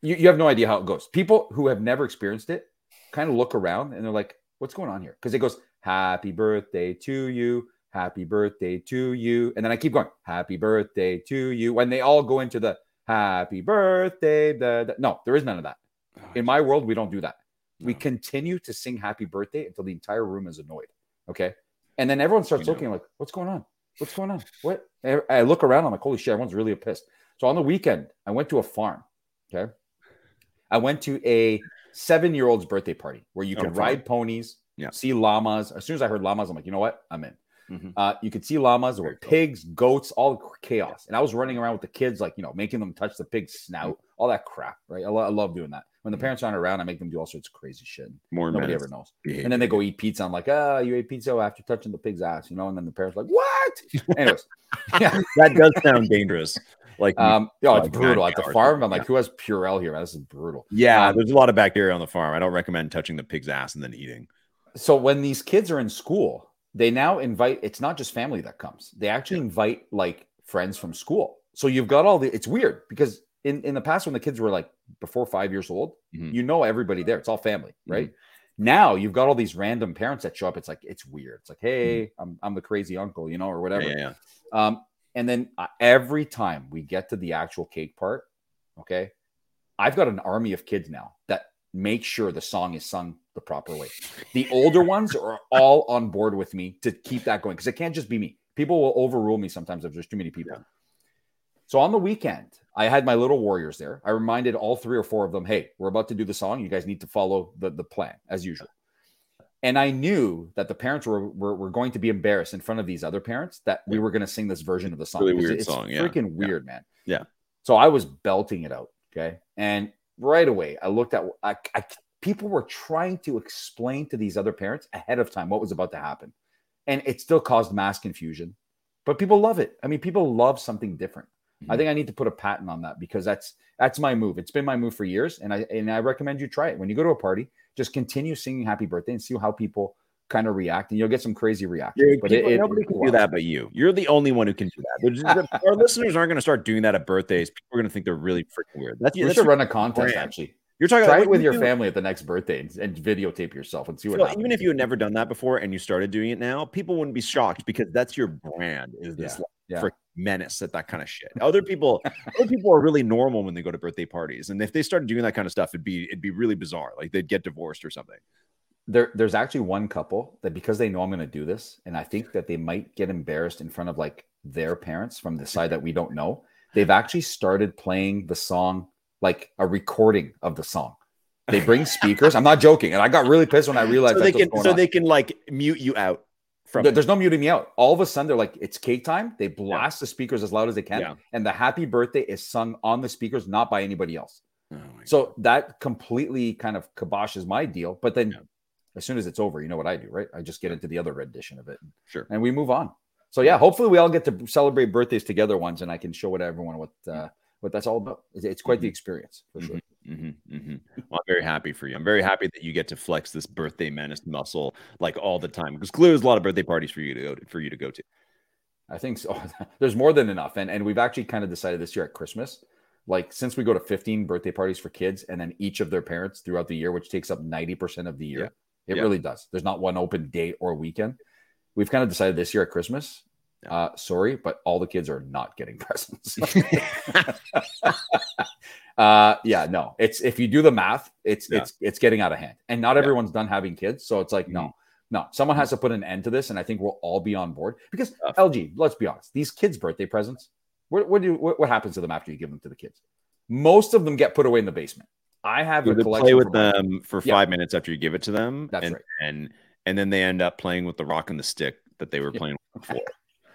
you, you have no idea how it goes. People who have never experienced it kind of look around and they're like, what's going on here? Because it goes, happy birthday to you. Happy birthday to you. And then I keep going, happy birthday to you. When they all go into the happy birthday. Da, da. No, there is none of that. In my world, we don't do that. We continue to sing happy birthday until the entire room is annoyed. Okay. And then everyone starts looking like, what's going on? What's going on? What? I look around. I'm like, holy shit, everyone's really pissed. So on the weekend, I went to a farm. Okay. I went to a seven-year-old's birthday party where you could oh, ride ponies, yeah. see llamas. As soon as I heard llamas, I'm like, you know what? I'm in. Mm-hmm. Uh, you could see llamas. There were pigs, goats, all chaos. And I was running around with the kids, like, you know, making them touch the pig's snout, all that crap, right? I, lo- I love doing that. When the parents aren't around, I make them do all sorts of crazy shit. More Nobody ever knows. Behavior. And then they go eat pizza. I'm like, oh, you ate pizza after touching the pig's ass, you know? And then the parents are like, what? Anyways. Yeah. That does sound dangerous. Like, um, yo, it's like brutal at the farm. I'm like, yeah. who has Purell here? Man, this is brutal. Yeah, um, there's a lot of bacteria on the farm. I don't recommend touching the pig's ass and then eating. So when these kids are in school, they now invite, it's not just family that comes. They actually yeah. invite like friends from school. So you've got all the, it's weird because in, in the past when the kids were like before five years old, mm-hmm. you know everybody there. It's all family, right? Mm-hmm. Now you've got all these random parents that show up. It's like, it's weird. It's like, hey, mm-hmm. I'm I'm the crazy uncle, you know, or whatever. Yeah, yeah, yeah. Um, And then uh, every time we get to the actual cake part, okay, I've got an army of kids now that make sure the song is sung the proper way. The older ones are all on board with me to keep that going because it can't just be me. People will overrule me sometimes if there's too many people. Yeah. So on the weekend, I had my little warriors there. I reminded all three or four of them, hey, we're about to do the song. You guys need to follow the, the plan as usual. And I knew that the parents were, were were going to be embarrassed in front of these other parents that we were going to sing this version of the song. Really weird it's song, yeah. freaking weird, yeah. man. Yeah. So I was belting it out, okay? And right away, I looked at I, I, people were trying to explain to these other parents ahead of time what was about to happen. And it still caused mass confusion. But people love it. I mean, people love something different. Mm-hmm. I think I need to put a patent on that because that's that's my move. It's been my move for years, and I and I recommend you try it. When you go to a party, just continue singing happy birthday and see how people kind of react. And you'll get some crazy reactions. But people, it, nobody it, can do that but you. You're the only one who can do that. Just, our listeners aren't going to start doing that at birthdays. People are going to think they're really freaking weird. That's, we that's should run a contest, brand. Actually. You're talking Try about, it with you your do? family at the next birthday and, and videotape yourself and see what so happens. Even if you had never done that before and you started doing it now, people wouldn't be shocked because that's your brand is this yeah. Yeah. freaking menace at that kind of shit. Other people, other people are really normal when they go to birthday parties, and if they started doing that kind of stuff, it'd be it'd be really bizarre. Like they'd get divorced or something. There, there's actually one couple that because they know I'm going to do this, and I think that they might get embarrassed in front of like their parents from the side that we don't know. They've actually started playing the song, like a recording of the song. They bring speakers. I'm not joking, and I got really pissed when I realized so they can so on. they can like mute you out. From there's it. no muting me out. All of a sudden, they're like, it's cake time. They blast yeah. the speakers as loud as they can. Yeah. And the happy birthday is sung on the speakers, not by anybody else. Oh so God. That completely kind of kiboshes my deal. But then yeah. as soon as it's over, you know what I do, right? I just get into the other rendition of it. Sure. And we move on. So yeah, hopefully we all get to celebrate birthdays together once and I can show everyone what, uh, what that's all about. It's quite mm-hmm. the experience for mm-hmm. sure. Mm-hmm, mm-hmm. Well, I'm very happy for you. I'm very happy that you get to flex this birthday menace muscle like all the time because clearly there's a lot of birthday parties for you to go to, for you to go to. I think so. There's more than enough, and and we've actually kind of decided this year at Christmas, like since we go to fifteen birthday parties for kids and then each of their parents throughout the year, which takes up ninety percent of the year, yeah. it yeah. really does. There's not one open day or weekend. We've kind of decided this year at Christmas. Uh, sorry, but all the kids are not getting presents. uh, yeah, no, it's if you do the math, it's yeah. it's it's getting out of hand, and not yeah. everyone's done having kids, so it's like mm-hmm. no, no, someone has to put an end to this, and I think we'll all be on board because uh, L G. Let's be honest, these kids' birthday presents. What, what do what, what happens to them after you give them to the kids? Most of them get put away in the basement. I have you a collection. Play with them for five yeah. minutes after you give it to them. That's and, right, and and then they end up playing with the rock and the stick that they were yeah. playing with before.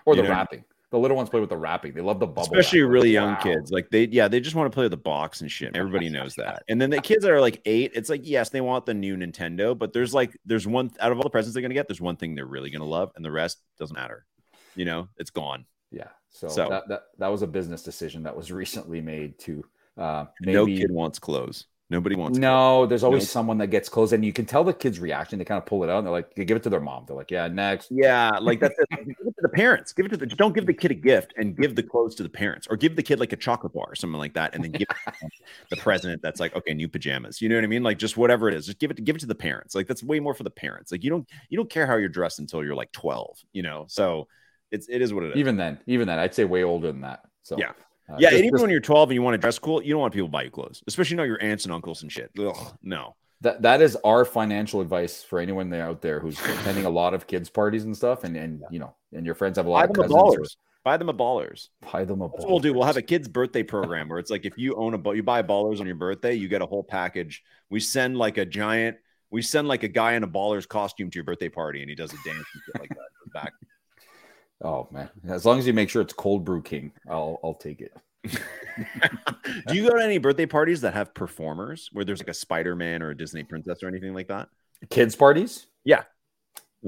Or the you know, wrapping. The little ones play with the wrapping. They love the bubble. Especially wrapping. Really young wow. kids. Like they, yeah, they just want to play with the box and shit. Everybody knows that. And then the kids that are like eight, it's like, yes, they want the new Nintendo, but there's like, there's one out of all the presents they're going to get, there's one thing they're really going to love, and the rest doesn't matter. You know, it's gone. Yeah. So, so that, that that was a business decision that was recently made to uh, maybe. No kid wants clothes. Nobody wants. No, clothes. There's always no. someone that gets clothes, and you can tell the kids' reaction. They kind of pull it out, and they're like, they give it to their mom. They're like, yeah, next. Yeah, like that's it. Give it to the parents. Give it to the. Don't give the kid a gift, and give the clothes to the parents, or give the kid like a chocolate bar or something like that, and then give it to the president. That's like, okay, new pajamas. You know what I mean? Like just whatever it is, just give it. Give it to the parents. Like that's way more for the parents. Like you don't you don't care how you're dressed until you're like twelve. You know, so it's it is what it is. Even then, even then, I'd say way older than that. So yeah. Uh, yeah, just, and even just, when you're twelve and you want to dress cool, you don't want people to buy you clothes, especially you know your aunts and uncles and shit. Ugh, no. That that is our financial advice for anyone there out there who's attending a lot of kids' parties and stuff, and and yeah. you know, and your friends have a lot buy of them cousins. A or, buy them a Ballerz. Buy them a Ballerz. That's what we'll do. We'll have a kids' birthday program where it's like if you own a you buy Ballerz on your birthday, you get a whole package. We send like a giant. We send like a guy in a Ballerz costume to your birthday party, and he does a dance and shit like that. In the back. Oh man! As long as you make sure it's Cold Brew King, I'll I'll take it. Do you go to any birthday parties that have performers where there's like a Spider-Man or a Disney princess or anything like that? Kids parties? Yeah.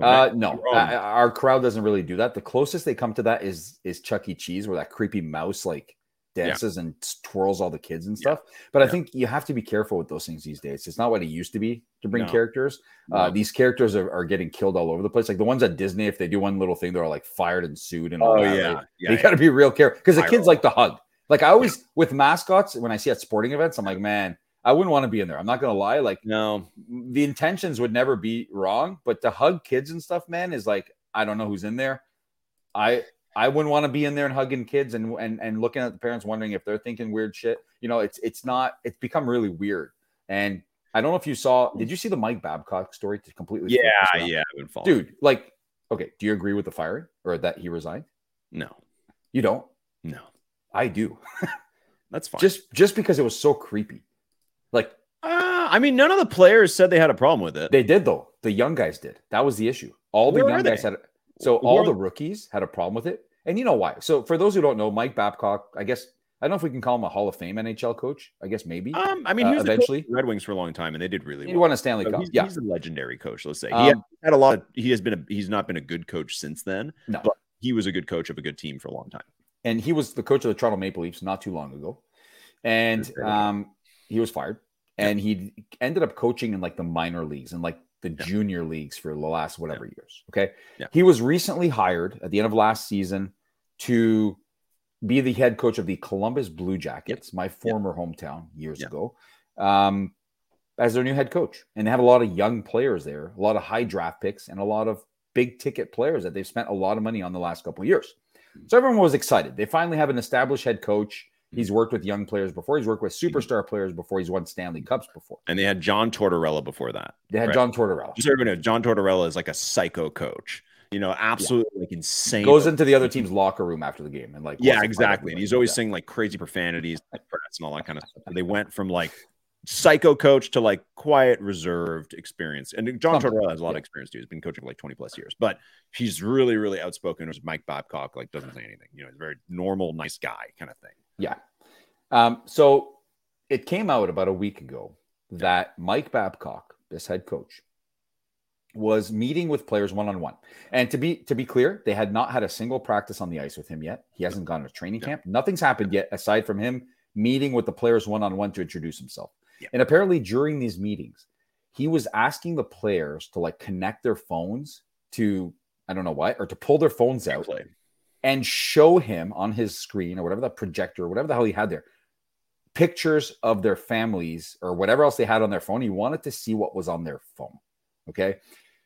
Uh, no, I, our crowd doesn't really do that. The closest they come to that is is Chuck E. Cheese, where that creepy mouse like dances yeah. and twirls all the kids and stuff. Yeah. But I yeah. think you have to be careful with those things these days. It's not what it used to be to bring no. characters. No. Uh, these characters are, are getting killed all over the place. Like the ones at Disney, if they do one little thing, they're all like fired and sued and all oh, that. Yeah, like, yeah, you yeah. got to be real careful because the viral. Kids like to hug. Like I always, with mascots, when I see at sporting events, I'm like, man, I wouldn't want to be in there. I'm not going to lie. Like, no, the intentions would never be wrong, but to hug kids and stuff, man, is like, I don't know who's in there. I I wouldn't want to be in there and hugging kids and, and, and looking at the parents wondering if they're thinking weird shit. You know, it's it's not, it's become really weird. And I don't know if you saw, did you see the Mike Babcock story to completely? Yeah, yeah. Dude, like, okay. Do you agree with the firing or that he resigned? No. You don't? No. I do. That's fine. Just just because it was so creepy. Like, uh, I mean, none of the players said they had a problem with it. They did, though. The young guys did. That was the issue. All the Where young guys had a, so Where all the rookies had a problem with it. And you know why? So for those who don't know, Mike Babcock, I guess, I don't know if we can call him a Hall of Fame N H L coach. I guess maybe. Um, I mean, he was uh, eventually the Red Wings for a long time, and they did really well. He won a Stanley so Cup. He's, yeah. he's a legendary coach, let's say. He um, had a lot of, he has been a, he's not been a good coach since then, no. but he was a good coach of a good team for a long time. And he was the coach of the Toronto Maple Leafs not too long ago. And um, he was fired. And he ended up coaching in like the minor leagues and like the yeah. junior leagues for the last whatever yeah. years. Okay. Yeah. He was recently hired at the end of last season to be the head coach of the Columbus Blue Jackets, yeah. my former yeah. hometown years yeah. ago, um, as their new head coach. And they have a lot of young players there, a lot of high draft picks, and a lot of big ticket players that they've spent a lot of money on the last couple of years. So everyone was excited. They finally have an established head coach. He's worked with young players before. He's worked with superstar players before. He's won Stanley Cups before. And they had John Tortorella before that. They had right? John Tortorella. Just so everybody knows, John Tortorella is like a psycho coach. You know, absolutely yeah. like insane. Goes into the other team's locker room after the game and like yeah, exactly. And he's always yeah. saying like crazy profanities and all that kind of stuff. And they went from like psycho coach to like quiet, reserved experience. And John Something. Tortorella has a lot yeah. of experience too. He's been coaching for like twenty plus years, but he's really, really outspoken. Whereas Mike Babcock like doesn't say anything. You know, he's a very normal, nice guy kind of thing. Yeah. Um, so it came out about a week ago that yeah. Mike Babcock, this head coach, was meeting with players one-on-one. And to be to be clear, they had not had a single practice on the ice with him yet. He hasn't gone to training yeah. camp. Nothing's happened yet aside from him meeting with the players one-on-one to introduce himself. Yeah. And apparently during these meetings, he was asking the players to like connect their phones to, I don't know what, or to pull their phones out exactly. and show him on his screen or whatever that projector or whatever the hell he had there, pictures of their families or whatever else they had on their phone. He wanted to see what was on their phone. Okay.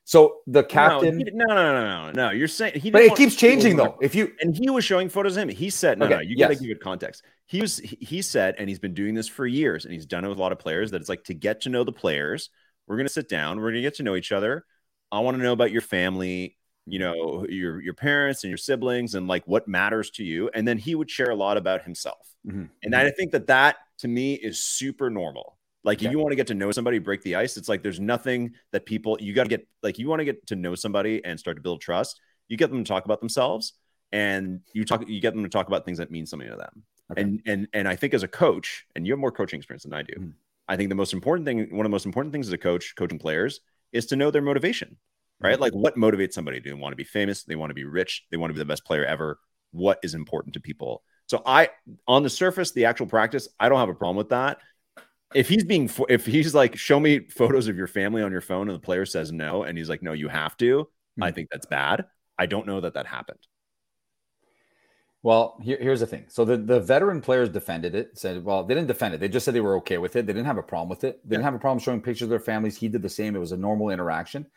So the captain, no, no, no, no, no, no. You're saying he, but it keeps changing though. If you and he was showing photos of him, he said, no, okay, no, you yes. gotta give it context. He was, he said, and he's been doing this for years, and he's done it with a lot of players. That it's like to get to know the players. We're gonna sit down. We're gonna get to know each other. I want to know about your family. You know, your your parents and your siblings, and like what matters to you. And then he would share a lot about himself. Mm-hmm. And I think that that to me is super normal. Like okay. if you want to get to know somebody, break the ice. It's like, there's nothing that people, you got to get, like, you want to get to know somebody and start to build trust. You get them to talk about themselves and you talk, you get them to talk about things that mean something to them. Okay. And, and, and I think as a coach, and you have more coaching experience than I do. Mm-hmm. I think the most important thing, one of the most important things as a coach, coaching players is to know their motivation, right? Mm-hmm. Like what motivates somebody? Do they want to be famous? They want to be rich. They want to be the best player ever. What is important to people? So I, on the surface, the actual practice, I don't have a problem with that. If he's being, if he's like, show me photos of your family on your phone, and the player says no, and he's like, no, you have to, mm-hmm. I think that's bad. I don't know that that happened. Well, here, here's the thing. So the, the veteran players defended it, said, well, they didn't defend it. They just said they were okay with it. They didn't have a problem with it. They yeah. didn't have a problem showing pictures of their families. He did the same. It was a normal interaction.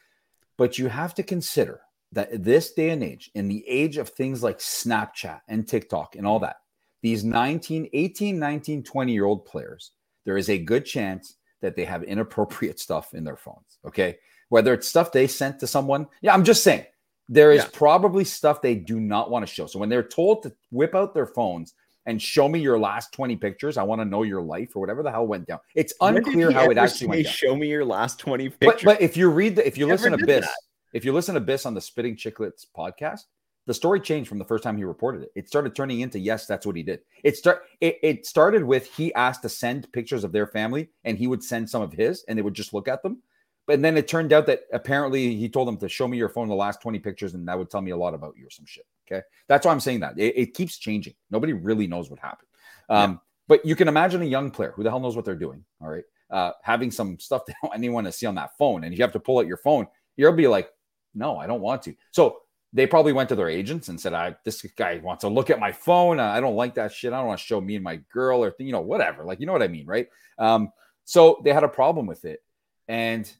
But you have to consider that this day and age, in the age of things like Snapchat and TikTok and all that, these nineteen, eighteen, nineteen, twenty-year-old players, there is a good chance that they have inappropriate stuff in their phones, okay? Whether it's stuff they sent to someone. Yeah, I'm just saying. There is yeah. probably stuff they do not want to show. So when they're told to whip out their phones and show me your last twenty pictures, I want to know your life or whatever the hell went down. It's unclear how it actually went down. Show me your last twenty pictures. But, but if you read, the, if you listen to Biss, if you listen to Biss on the Spitting Chicklets podcast, the story changed from the first time he reported it. It started turning into, yes, that's what he did. It start. It, it started with he asked to send pictures of their family, and he would send some of his, and they would just look at them. But then it turned out that apparently he told them to show me your phone the last twenty pictures, and that would tell me a lot about you or some shit. Okay. That's why I'm saying that. It, it keeps changing. Nobody really knows what happened. Um, yeah. But you can imagine a young player who the hell knows what they're doing. All right. Uh, having some stuff they don't anyone to see on that phone. And if you have to pull out your phone, you'll be like, no, I don't want to. So they probably went to their agents and said, I, this guy wants to look at my phone. I don't like that shit. I don't want to show me and my girl or, you know, whatever. Like, you know what I mean? Right. Um, so they had a problem with it. And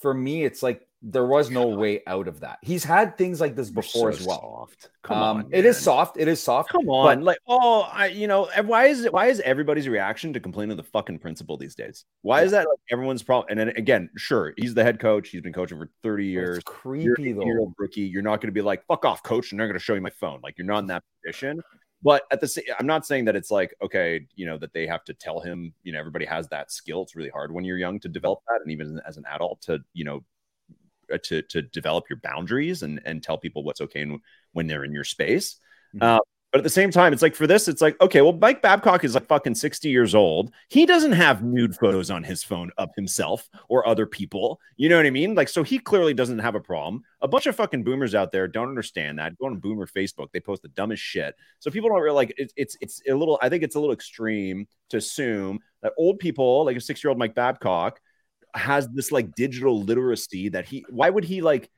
for me, it's like there was no way out of that. He's had things like this before so as well. Soft. Come um, on, it is soft. It is soft. Come on, but, like oh, I you know why is it? Why is everybody's reaction to complain of the fucking principal these days? Why yeah. is that like everyone's problem? And then again, sure, he's the head coach. He's been coaching for thirty years. It's creepy though. You're a rookie. You're not going to be like fuck off, coach, and they're going to show you my phone. Like you're not in that position. But at the same, I'm not saying that it's like, okay, you know, that they have to tell him, you know, everybody has that skill. It's really hard when you're young to develop that. And even as an adult to, you know, to, to develop your boundaries and, and tell people what's okay when they're in your space. Mm-hmm. Uh, but at the same time, it's like for this, it's like, okay, well, Mike Babcock is like fucking sixty years old. He doesn't have nude photos on his phone of himself or other people. You know what I mean? Like, so he clearly doesn't have a problem. A bunch of fucking boomers out there don't understand that. Go on Boomer Facebook. They post the dumbest shit. So people don't really like it, it's it's a little, I think it's a little extreme to assume that old people, like a six-year-old Mike Babcock, has this like digital literacy that he, why would he like,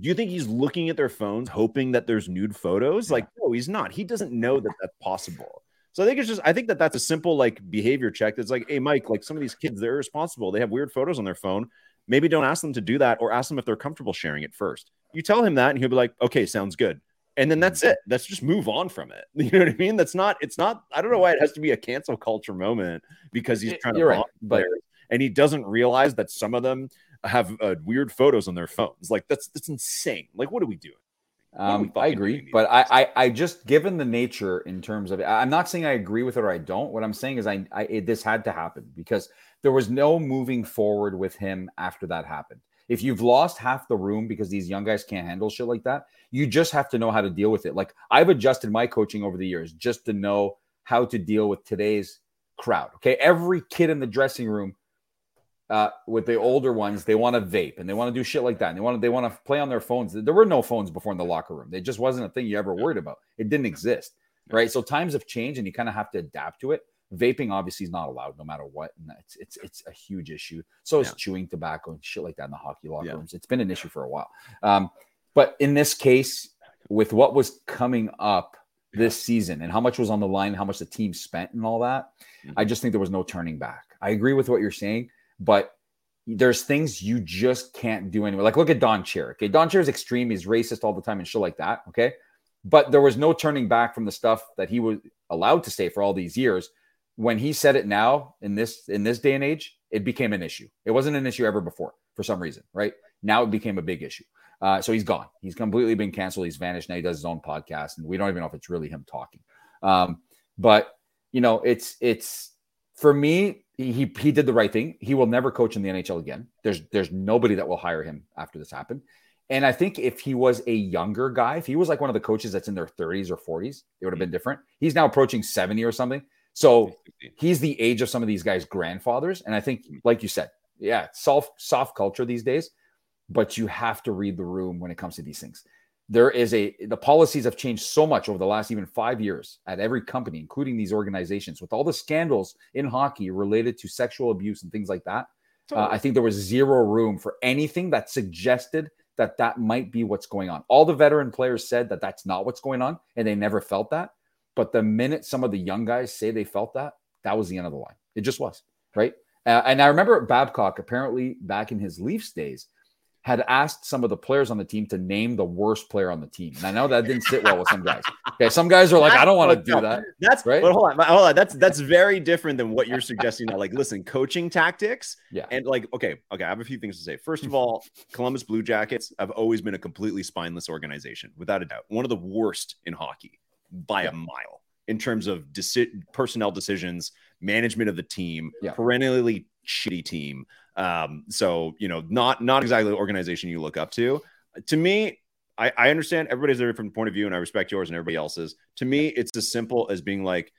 do you think he's looking at their phones, hoping that there's nude photos? Like, no, he's not. He doesn't know that that's possible. So I think it's just, I think that that's a simple like behavior check. That's like, hey, Mike, like some of these kids, they're irresponsible. They have weird photos on their phone. Maybe don't ask them to do that or ask them if they're comfortable sharing it first. You tell him that and he'll be like, okay, sounds good. And then that's it. Let's just move on from it. You know what I mean? That's not, it's not, I don't know why it has to be a cancel culture moment because he's trying You're to, right, but and he doesn't realize that some of them have uh, weird photos on their phones. Like that's that's insane. Like what are we doing? Are um, we I agree, doing but I, I I just given the nature in terms of it, I'm not saying I agree with it or I don't. What I'm saying is I, I it, this had to happen because there was no moving forward with him after that happened. If you've lost half the room because these young guys can't handle shit like that, you just have to know how to deal with it. Like I've adjusted my coaching over the years just to know how to deal with today's crowd. Okay, every kid in the dressing room. Uh, with the older ones, they want to vape and they want to do shit like that. And they want to they want to play on their phones. There were no phones before in the locker room. It just wasn't a thing you ever worried about. It didn't exist, right? So times have changed, and you kind of have to adapt to it. Vaping obviously is not allowed, no matter what, and it's it's it's a huge issue. So is yeah. chewing tobacco and shit like that in the hockey locker yeah. rooms. It's been an issue for a while. Um, but in this case, with what was coming up this season and how much was on the line, how much the team spent, and all that, mm-hmm. I just think there was no turning back. I agree with what you're saying. But there's things you just can't do anyway. Like, look at Don Cherry. Okay, Don Cherry is extreme. He's racist all the time and shit like that. Okay, but there was no turning back from the stuff that he was allowed to say for all these years. When he said it now in this in this day and age, it became an issue. It wasn't an issue ever before for some reason, right? Now it became a big issue. Uh, so he's gone. He's completely been canceled. He's vanished. Now he does his own podcast, and we don't even know if it's really him talking. Um, but you know, it's it's for me. He, he he did the right thing. He will never coach in the N H L again. There's there's nobody that will hire him after this happened. And I think if he was a younger guy, if he was like one of the coaches that's in their thirties or forties, it would have been different. He's now approaching seventy or something. So he's the age of some of these guys' grandfathers. And I think, like you said, yeah, soft, soft culture these days, but you have to read the room when it comes to these things. There is a, the policies have changed so much over the last even five years at every company, including these organizations, with all the scandals in hockey related to sexual abuse and things like that. Totally. Uh, I think there was zero room for anything that suggested that that might be what's going on. All the veteran players said that that's not what's going on, and they never felt that. But the minute some of the young guys say they felt that, that was the end of the line. It just was, right? Uh, and I remember Babcock, apparently back in his Leafs days, had asked some of the players on the team to name the worst player on the team. And I know that didn't sit well with some guys. Okay, some guys are like, I don't want to do that. That's right. But hold on, hold on. That's that's very different than what you're suggesting now. Like, listen, coaching tactics. Yeah. And like, okay, okay, I have a few things to say. First of all, Columbus Blue Jackets have always been a completely spineless organization, without a doubt. One of the worst in hockey by yeah. a mile in terms of deci- personnel decisions, management of the team, yeah. perennially shitty team. Um, so, you know, not, not exactly the organization you look up to. To me, I, I understand everybody's a different point of view and I respect yours and everybody else's. To me, it's as simple as being like,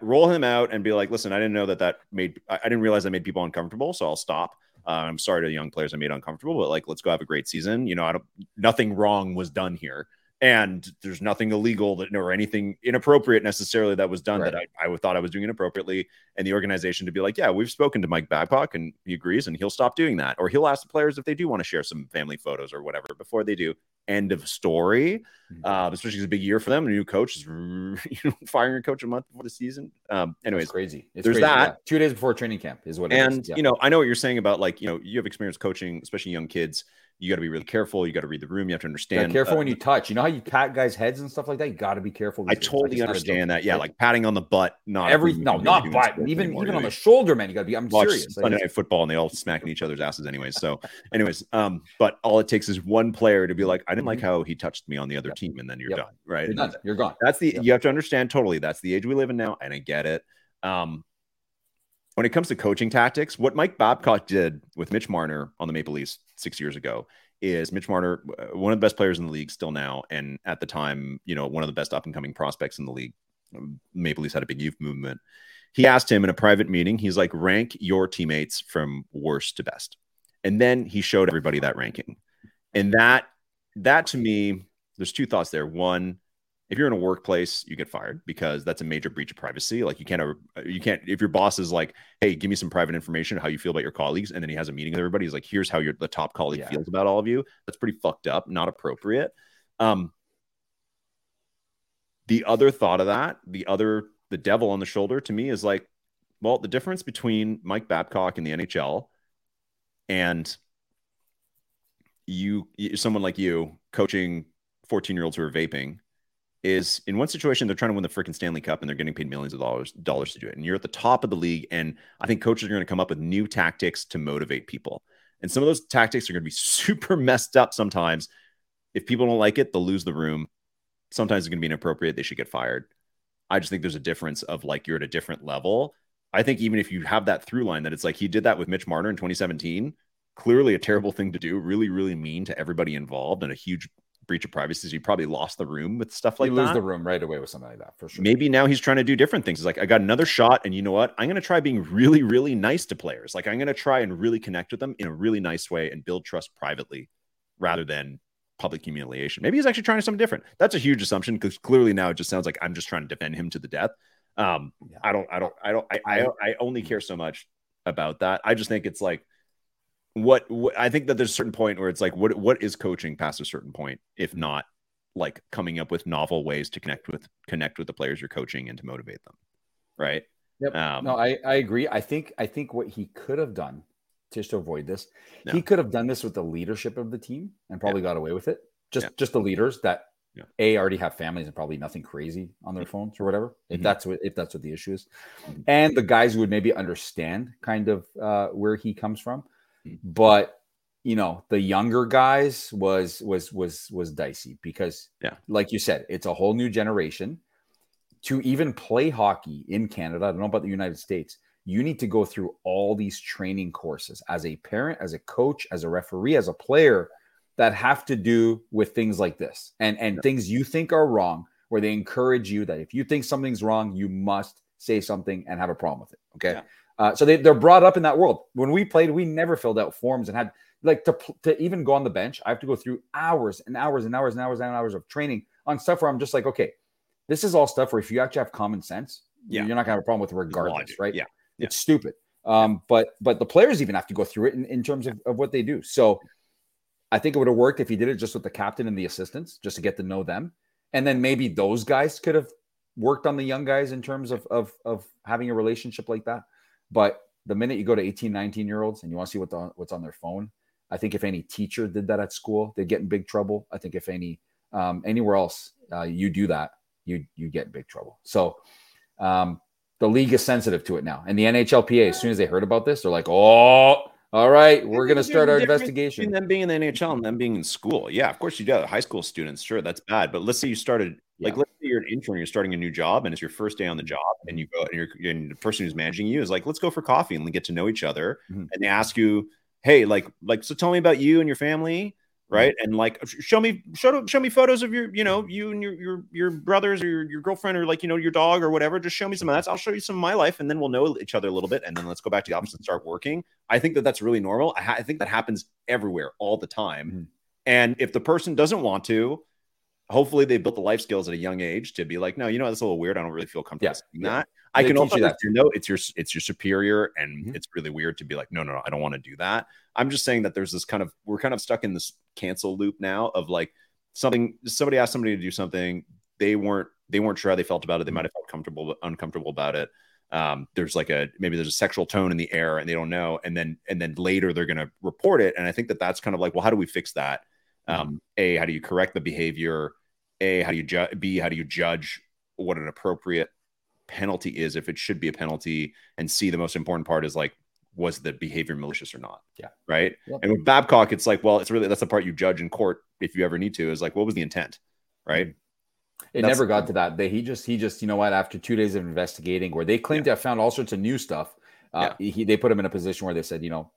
roll him out and be like, listen, I didn't know that that made, I didn't realize I made people uncomfortable. So I'll stop. Uh, I'm sorry to the young players I made uncomfortable, but like, let's go have a great season. You know, I don't, nothing wrong was done here. And there's nothing illegal that or anything inappropriate necessarily that was done right. that I, I thought I was doing inappropriately. And the organization to be like, yeah, we've spoken to Mike Babcock and he agrees and he'll stop doing that. Or he'll ask the players if they do want to share some family photos or whatever before they do. End of story. Mm-hmm. Uh, especially it's a big year for them. A new coach is you know, firing a coach a month before the season. Um, anyways, it's crazy. It's there's crazy, that. Yeah. Two days before training camp is what it and, is. And, yeah. you know, I know what you're saying about like, you know, you have experience coaching, especially young kids. You got to be really careful. You got to read the room. You have to understand. Yeah, careful uh, when you touch. You know how you pat guys' heads and stuff like that? You got to be careful. I totally understand that. Yeah, like patting on the butt. Not every No, not butt. Even anymore, even on the shoulder, man. You got to be. I'm Watch serious. Sunday Night Football, and they all smacking each other's asses anyway. So anyways, um, but all it takes is one player to be like, I didn't like how he touched me on the other yep. team, and then you're yep. done, right? You're, done. you're gone. That's the yep. You have to understand totally. That's the age we live in now, and I get it. Um, When it comes to coaching tactics, what Mike Babcock did with Mitch Marner on the Maple Leafs six years ago is Mitch Marner, one of the best players in the league still now, and at the time, you know, one of the best up-and-coming prospects in the league. Maple Leafs had a big youth movement. He asked him in a private meeting, he's like, rank your teammates from worst to best. And then he showed everybody that ranking. And that, that to me, there's two thoughts there. One, if you're in a workplace, you get fired because that's a major breach of privacy. Like you can't, you can't, if your boss is like, hey, give me some private information, how you feel about your colleagues. And then he has a meeting with everybody. He's like, here's how your the top colleague yeah. feels about all of you. That's pretty fucked up. Not appropriate. Um, the other thought of that, the other, the devil on the shoulder to me is like, well, the difference between Mike Babcock and the N H L and you, someone like you coaching fourteen year olds who are vaping is in one situation, they're trying to win the freaking Stanley Cup and they're getting paid millions of dollars, dollars to do it. And you're at the top of the league. And I think coaches are going to come up with new tactics to motivate people. And some of those tactics are going to be super messed up sometimes. If people don't like it, they'll lose the room. Sometimes it's going to be inappropriate. They should get fired. I just think there's a difference of like you're at a different level. I think even if you have that through line that it's like he did that with Mitch Marner in twenty seventeen, clearly a terrible thing to do, really, really mean to everybody involved and a huge breach of privacy. So you probably lost the room with stuff like you that. You lose the room right away with something like that for sure. Maybe now he's trying to do different things. He's like, I got another shot, and you know what? I'm going to try being really, really nice to players. Like I'm going to try and really connect with them in a really nice way and build trust privately rather than public humiliation. Maybe he's actually trying something different. That's a huge assumption because clearly now it just sounds like I'm just trying to defend him to the death. Um, yeah. I don't, I don't, I don't, I, I, I only care so much about that. I just think it's like, What, what I think that there's a certain point where it's like, what what is coaching past a certain point, if not like coming up with novel ways to connect with connect with the players you're coaching and to motivate them, right? Yep. Um, no, I, I agree. I think I think what he could have done just to avoid this, no. he could have done this with the leadership of the team and probably yeah. got away with it. Just yeah. just the leaders that yeah. a already have families and probably nothing crazy on their phones or whatever. If mm-hmm. that's what if that's what the issue is, mm-hmm. and the guys who would maybe understand kind of uh, where he comes from. But you know, the younger guys was was was was dicey because, yeah. like you said, it's a whole new generation to even play hockey in Canada. I don't know about the United States. You need to go through all these training courses as a parent, as a coach, as a referee, as a player that have to do with things like this and and yeah. things you think are wrong, where they encourage you that if you think something's wrong, you must say something and have a problem with it. Okay. Yeah. Uh, so they, they're brought up in that world. When we played, we never filled out forms and had like to, to even go on the bench. I have to go through hours and hours and hours and hours and hours of training on stuff where I'm just like, okay, this is all stuff where if you actually have common sense, yeah. you're not gonna have a problem with it regardless, right? Yeah. yeah. It's stupid. Um, but, but the players even have to go through it in, in terms of, of what they do. So I think it would have worked if he did it just with the captain and the assistants just to get to know them. And then maybe those guys could have worked on the young guys in terms of, of, of having a relationship like that. But the minute you go to eighteen, nineteen year olds and you want to see what the, what's on their phone, I think if any teacher did that at school, they'd get in big trouble. I think if any um, anywhere else uh, you do that, you you get in big trouble. So um, the league is sensitive to it now. And the N H L P A, as soon as they heard about this, they're like, oh, all right, we're going to start our investigation. Them being in the N H L and them being in school. Yeah, of course you do. High school students, sure, that's bad. But let's say you started, yeah. like, let's say you're an intern, you're starting a new job, and it's your first day on the job, and you go, and, you're, and the person who's managing you is like, let's go for coffee and get to know each other. Mm-hmm. And they ask you, hey, like, like, so tell me about you and your family, right? And like, show me, show, show me photos of your, you know, you and your, your, your brothers or your, your girlfriend or like, you know, your dog or whatever. Just show me some of that. I'll show you some of my life, and then we'll know each other a little bit. And then let's go back to the office and start working. I think that that's really normal. I, ha- I think that happens everywhere all the time. Mm-hmm. And if the person doesn't want to, hopefully they built the life skills at a young age to be like, no, you know, that's a little weird. I don't really feel comfortable yeah. saying that. Yeah. I they can also that. You know, it's your it's your superior, and mm-hmm. it's really weird to be like, no, no, no, I don't want to do that. I'm just saying that there's this kind of, we're kind of stuck in this cancel loop now of like something, somebody asked somebody to do something, they weren't they weren't sure how they felt about it. They might have felt comfortable, uncomfortable about it. Um, there's like a maybe there's a sexual tone in the air, and they don't know, and then and then later they're going to report it. And I think that that's kind of like, well, how do we fix that? Um, mm-hmm. A, how do you correct the behavior? A, how do you judge? B, how do you judge what an appropriate penalty is, if it should be a penalty? And see, the most important part is like, was the behavior malicious or not? Yeah. Right. Yep. And with Babcock, it's like, well, it's really, that's the part you judge in court if you ever need to, is like, what was the intent? Right. It that's, never got to that. They, he just, he just, you know what, after two days of investigating where they claimed yeah. to have found all sorts of new stuff, uh, yeah. he, they put him in a position where they said, you know,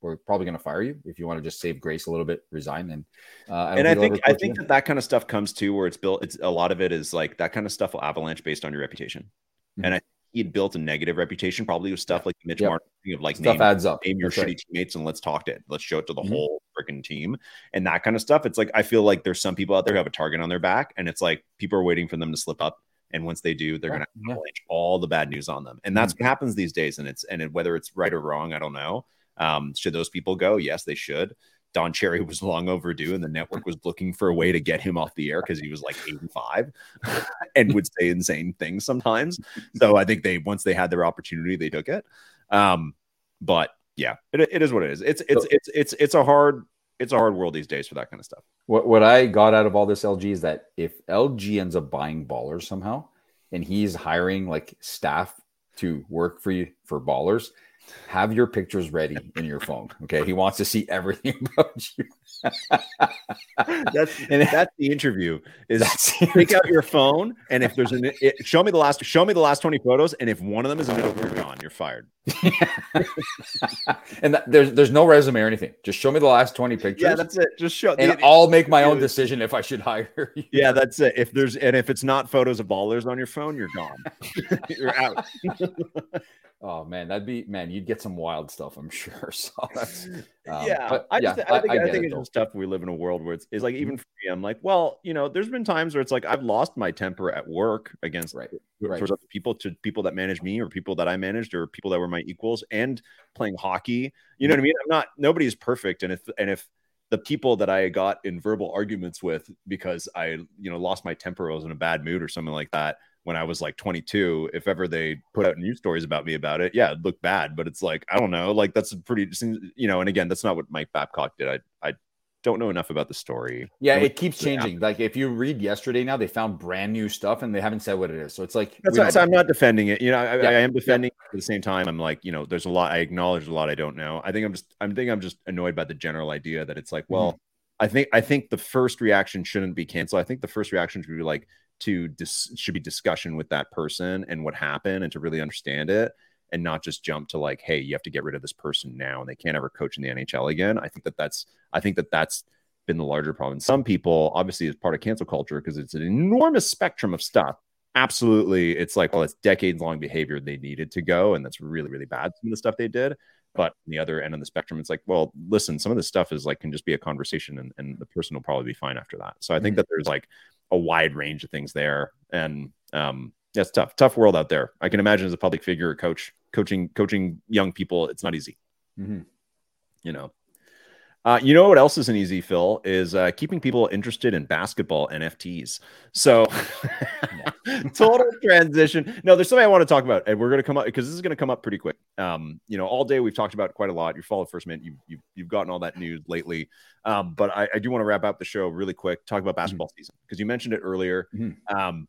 we're probably going to fire you. If you want to just save grace a little bit, resign. And uh, I and I think I think that that kind of stuff comes to where it's built. It's a lot of it is like that kind of stuff will avalanche based on your reputation. Mm-hmm. And I think he'd built a negative reputation probably with stuff like Mitch yep. Marner of like stuff name, adds up. Name your That's shitty right. teammates and let's talk to it. Let's show it to the mm-hmm. whole freaking team and that kind of stuff. It's like I feel like there's some people out there who have a target on their back, and it's like people are waiting for them to slip up. And once they do, they're yeah. going to avalanche all the bad news on them. And that's mm-hmm. what happens these days. And it's and it, whether it's right or wrong, I don't know. Um, should those people go? Yes, they should. Don Cherry was long overdue, and the network was looking for a way to get him off the air because he was like eighty-five and would say insane things sometimes. So I think they once they had their opportunity, they took it. Um, but yeah, it, it is what it is. It's it's it's it's it's a hard it's a hard world these days for that kind of stuff. What what I got out of all this, L G, is that if L G ends up buying Ballerz somehow, and he's hiring like staff to work for you for Ballerz, have your pictures ready in your phone. Okay. He wants to see everything about you. that's and that's the interview is that's take interview. out your phone. And if there's an, it, show me the last, show me the last twenty photos. And if one of them is a middle, you're gone, you're fired. and that, there's, there's no resume or anything. Just show me the last twenty pictures. Yeah, that's it. Just show. And the, I'll make my own decision if I should hire you. Yeah, that's it. If there's, and if it's not photos of Ballerz on your phone, you're gone. You're out. Oh man, that'd be man. You'd get some wild stuff, I'm sure. So that's um, yeah. But, I just, yeah, I think I, I, I think it's just tough. We live in a world where it's, it's like even for me, I'm like, well, you know, there's been times where it's like I've lost my temper at work against right. Right. Sort of people to people that manage me or people that I managed or people that were my equals, and playing hockey. You know what I mean? I'm not. Nobody's perfect, and if and if the people that I got in verbal arguments with because I you know lost my temper, I was in a bad mood or something like that. When I was like twenty-two, if ever they put out news stories about me about it, yeah, it'd look bad. But it's like, I don't know, like that's a pretty, you know, and again, that's not what Mike Babcock did. I I don't know enough about the story. Yeah, it keeps changing. Like if you read yesterday now, they found brand new stuff and they haven't said what it is. So it's like, that's right, so I'm not defending it. You know, I, yeah. I am defending yeah. it at the same time. I'm like, you know, there's a lot, I acknowledge a lot I don't know. I think I'm just, I think I'm just annoyed by the general idea that it's like, well, mm. I think, I think the first reaction shouldn't be cancel. I think the first reaction should be like, to dis- should be discussion with that person and what happened and to really understand it and not just jump to like, hey, you have to get rid of this person now and they can't ever coach in the N H L again. I think that that's, I think that that's been the larger problem. Some people obviously is part of cancel culture because it's an enormous spectrum of stuff. Absolutely. It's like, well, it's decades long behavior they needed to go. And that's really, really bad. Some of the stuff they did, but on the other end of the spectrum, it's like, well, listen, some of this stuff is like, can just be a conversation and, and the person will probably be fine after that. So I think mm-hmm. that there's like, a wide range of things there. And um, that's yeah, tough, tough world out there. I can imagine as a public figure or coach, coaching, coaching young people, it's not easy, mm-hmm. you know? Uh, you know what else is an easy fill is uh, keeping people interested in basketball N F Ts. So total transition. No, there's something I want to talk about, and we're going to come up because this is going to come up pretty quick. Um, you know, all day we've talked about quite a lot. You followed First Mint. You've, you've, you've gotten all that news lately. Um, but I, I do want to wrap up the show really quick. Talk about basketball mm-hmm. season because you mentioned it earlier. Mm-hmm. Um,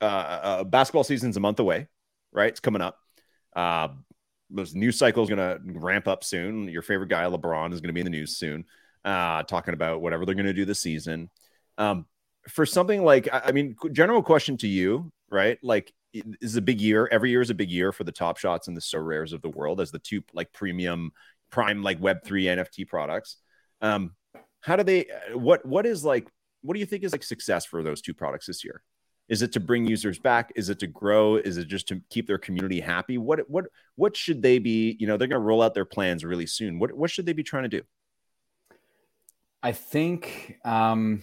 uh, uh, basketball season's a month away, right? It's coming up. Uh, This news cycle is going to ramp up soon. Your favorite guy, LeBron, is going to be in the news soon, uh, talking about whatever they're going to do this season. Um, for something like, I mean, general question to you, right? Like, is a big year. Every year is a big year for the Top Shots and the So Rares of the world as the two like premium, prime like Web three N F T products. Um, how do they? What what is like? What do you think is like success for those two products this year? Is it to bring users back? Is it to grow? Is it just to keep their community happy? What what what should they be? You know, they're going to roll out their plans really soon. What what should they be trying to do? I think um,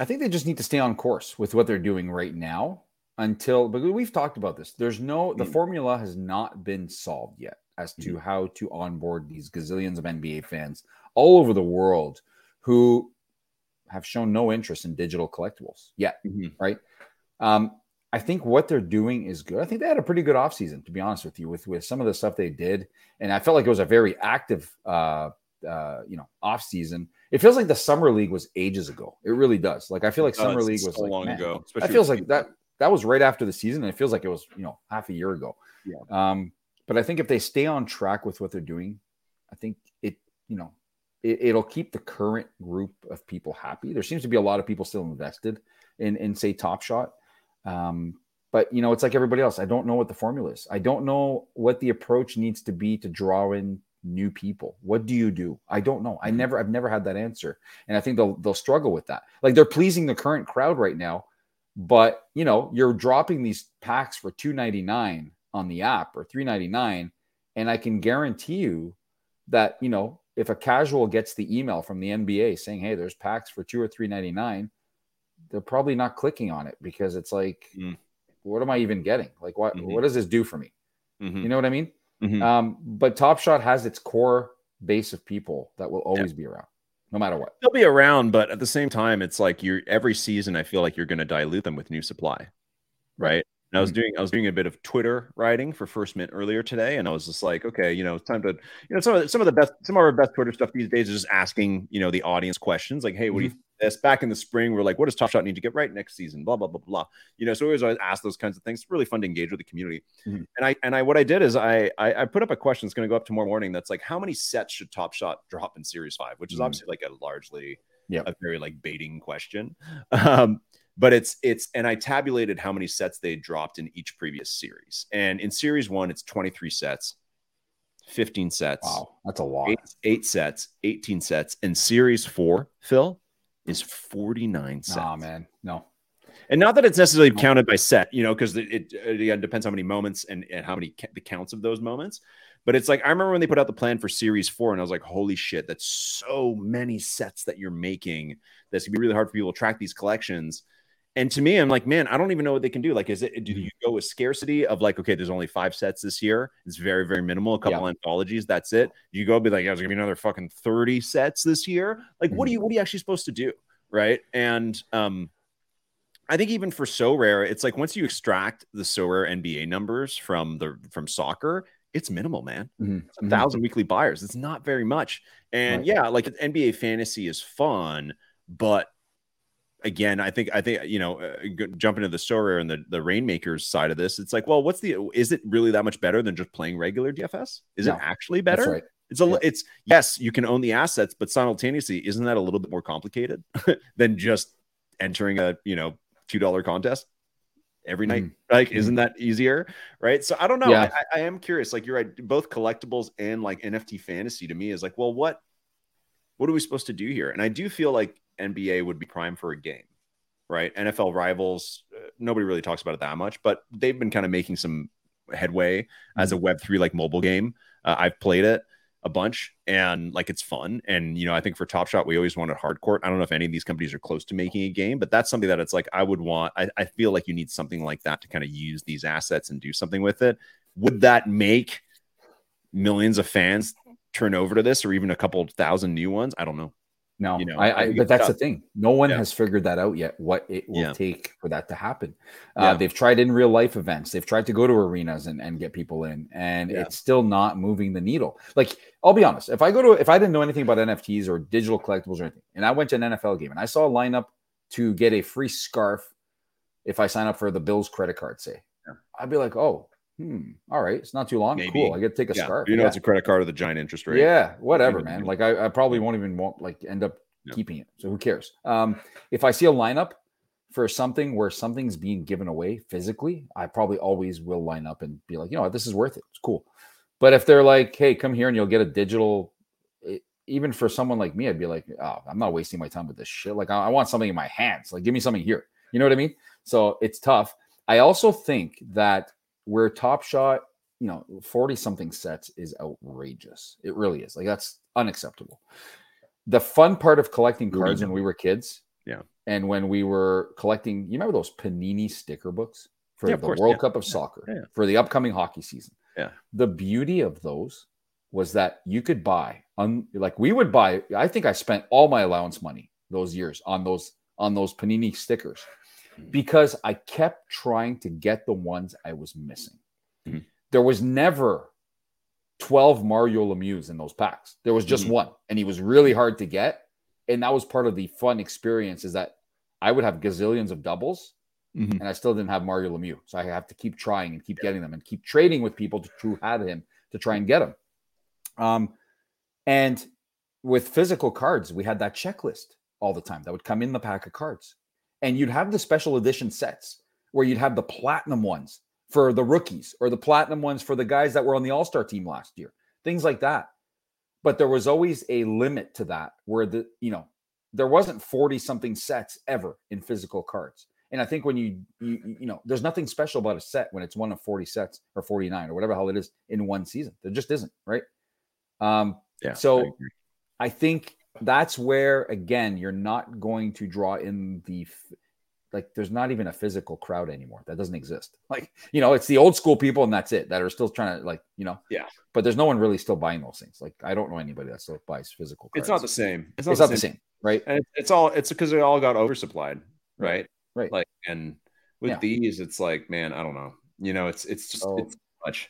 I think they just need to stay on course with what they're doing right now until. But we've talked about this. There's no the formula has not been solved yet as to mm-hmm. how to onboard these gazillions of N B A fans all over the world who have shown no interest in digital collectibles yet, mm-hmm. right? Um, I think what they're doing is good. I think they had a pretty good offseason, to be honest with you, with, with some of the stuff they did. And I felt like it was a very active, uh, uh, you know, offseason. It feels like the Summer League was ages ago. It really does. Like, I feel like oh, Summer League was so like, long man, ago. That feels like that, that was right after the season. And it feels like it was, you know, half a year ago. Yeah. Um, but I think if they stay on track with what they're doing, I think it, you know, it, it'll keep the current group of people happy. There seems to be a lot of people still invested in, in say, Top Shot. Um, but you know, it's like everybody else. I don't know what the formula is. I don't know what the approach needs to be to draw in new people. What do you do? I don't know. I never, I've never had that answer. And I think they'll, they'll struggle with that. Like they're pleasing the current crowd right now, but you know, you're dropping these packs for two ninety-nine on the app or three ninety-nine. And I can guarantee you that, you know, if a casual gets the email from the N B A saying, hey, there's packs for two or three ninety-nine, they're probably not clicking on it because it's like, mm. what am I even getting? Like, what, mm-hmm. what does this do for me? Mm-hmm. You know what I mean? Mm-hmm. Um, but Top Shot has its core base of people that will always yeah. be around no matter what. They'll be around, but at the same time, it's like you're every season, I feel like you're going to dilute them with new supply. Right. And I was doing, I was doing a bit of Twitter writing for First Mint earlier today. And I was just like, okay, you know, it's time to, you know, some of the, some of the best, some of our best Twitter stuff these days is just asking, you know, the audience questions like, hey, what mm-hmm. do you think? This back in the spring, we're like, what does Top Shot need to get right next season? Blah, blah, blah, blah. You know, so we always ask those kinds of things. It's really fun to engage with the community. Mm-hmm. And I and I what I did is I, I I put up a question that's gonna go up tomorrow morning that's like, how many sets should Top Shot drop in series five? Which is mm-hmm. obviously like a largely yep. a very like baiting question. Um, but it's it's and I tabulated how many sets they dropped in each previous series. And in series one, it's twenty-three sets, fifteen sets. Wow, that's a lot. Eight, eight sets, eighteen sets, and series four, Phil. Is forty-nine sets. Oh, man. No. And not that it's necessarily counted by set, you know, because it, it, it depends how many moments and, and how many ca- the counts of those moments. But it's like, I remember when they put out the plan for series four and I was like, holy shit, that's so many sets that you're making. That's going to be really hard for people to track these collections. And to me, I'm like, man, I don't even know what they can do. Like, is it, do you go with scarcity of like, okay, there's only five sets this year. It's very, very minimal. A couple yeah. anthologies. That's it. Do you go be like, yeah, there's gonna be another fucking thirty sets this year. Like, mm-hmm. what do you, what are you actually supposed to do? Right. And, um, I think even for So Rare, it's like, once you extract the So Rare N B A numbers from the, from soccer, it's minimal, man. Mm-hmm. It's a thousand mm-hmm. weekly buyers. It's not very much. And right. yeah, like N B A fantasy is fun, but again, I think I think you know, uh, jumping to the So Rare and the the Rainmakers side of this, it's like, well, what's the is it really that much better than just playing regular D F S? Is no, it actually better? That's right. It's a yeah. it's yes, you can own the assets, but simultaneously, isn't that a little bit more complicated than just entering a you know two dollar contest every night? Mm. Like, isn't that easier, right? So I don't know. Yeah. I, I am curious. Like you're right, both collectibles and like N F T fantasy to me is like, well, what what are we supposed to do here? And I do feel like N B A would be prime for a game, right? N F L rivals, uh, nobody really talks about it that much, but they've been kind of making some headway mm-hmm. as a Web three like mobile game. Uh, I've played it a bunch and like it's fun. And, you know, I think for Top Shot, we always wanted hardcore. I don't know if any of these companies are close to making a game, but that's something that it's like I would want. I, I feel like you need something like that to kind of use these assets and do something with it. Would that make millions of fans turn over to this, or even a couple thousand new ones. I don't know. No, you know, I, I but that's tough. The thing. No one yeah. has figured that out yet, what it will yeah. take for that to happen. Uh, yeah. They've tried in real life events. They've tried to go to arenas and, and get people in, and yeah. it's still not moving the needle. Like, I'll be honest. If I go to, if I didn't know anything about N F Ts or digital collectibles or anything, and I went to an N F L game and I saw a lineup to get a free scarf if I sign up for the Bills credit card, say, yeah. I'd be like, oh, Hmm. all right, it's not too long. Maybe. Cool. I get to take a yeah. scarf. You know, yeah. it's a credit card with a giant interest rate. Yeah, whatever, man. Like I, I probably won't even want like end up yeah. keeping it. So who cares? Um, if I see a lineup for something where something's being given away physically, I probably always will line up and be like, you know what, this is worth it. It's cool. But if they're like, hey, come here and you'll get a digital, it, even for someone like me, I'd be like, oh, I'm not wasting my time with this shit. Like I, I want something in my hands. Like give me something here. You know what I mean? So it's tough. I also think that where Top Shot, you know, forty-something sets is outrageous. It really is. Like, that's unacceptable. The fun part of collecting cards when we were kids. Yeah. And when we were collecting, you remember those Panini sticker books for yeah, the course, World yeah. Cup of yeah. Soccer, yeah. for the upcoming hockey season. Yeah. The beauty of those was that you could buy, un- like we would buy, I think I spent all my allowance money those years on those on those Panini stickers, because I kept trying to get the ones I was missing. Mm-hmm. There was never twelve Mario Lemieux in those packs. There was just mm-hmm. one, and he was really hard to get. And that was part of the fun experience, is that I would have gazillions of doubles, mm-hmm. and I still didn't have Mario Lemieux. So I have to keep trying and keep yeah. getting them and keep trading with people to, who had him to try and get him. Um, and with physical cards, we had that checklist all the time that would come in the pack of cards. And you'd have the special edition sets where you'd have the platinum ones for the rookies or the platinum ones for the guys that were on the all-star team last year, things like that. But there was always a limit to that, where the, you know, there wasn't forty something sets ever in physical cards. And I think when you, you, you know, there's nothing special about a set when it's one of forty sets or forty-nine or whatever the hell it is in one season. There just isn't, right? Um, yeah, so I, I think, that's where, again, you're not going to draw in the, like, there's not even a physical crowd anymore. That doesn't exist. Like, you know, it's the old school people, and that's it, that are still trying to, like, you know. Yeah. But there's no one really still buying those things. Like, I don't know anybody that still buys physical cards. It's not the same. It's not, it's the, not same. the same, right? And it's all, it's because they all got oversupplied, right? Right. Like, and with yeah. these, it's like, man, I don't know. You know, it's, it's just, oh. it's much.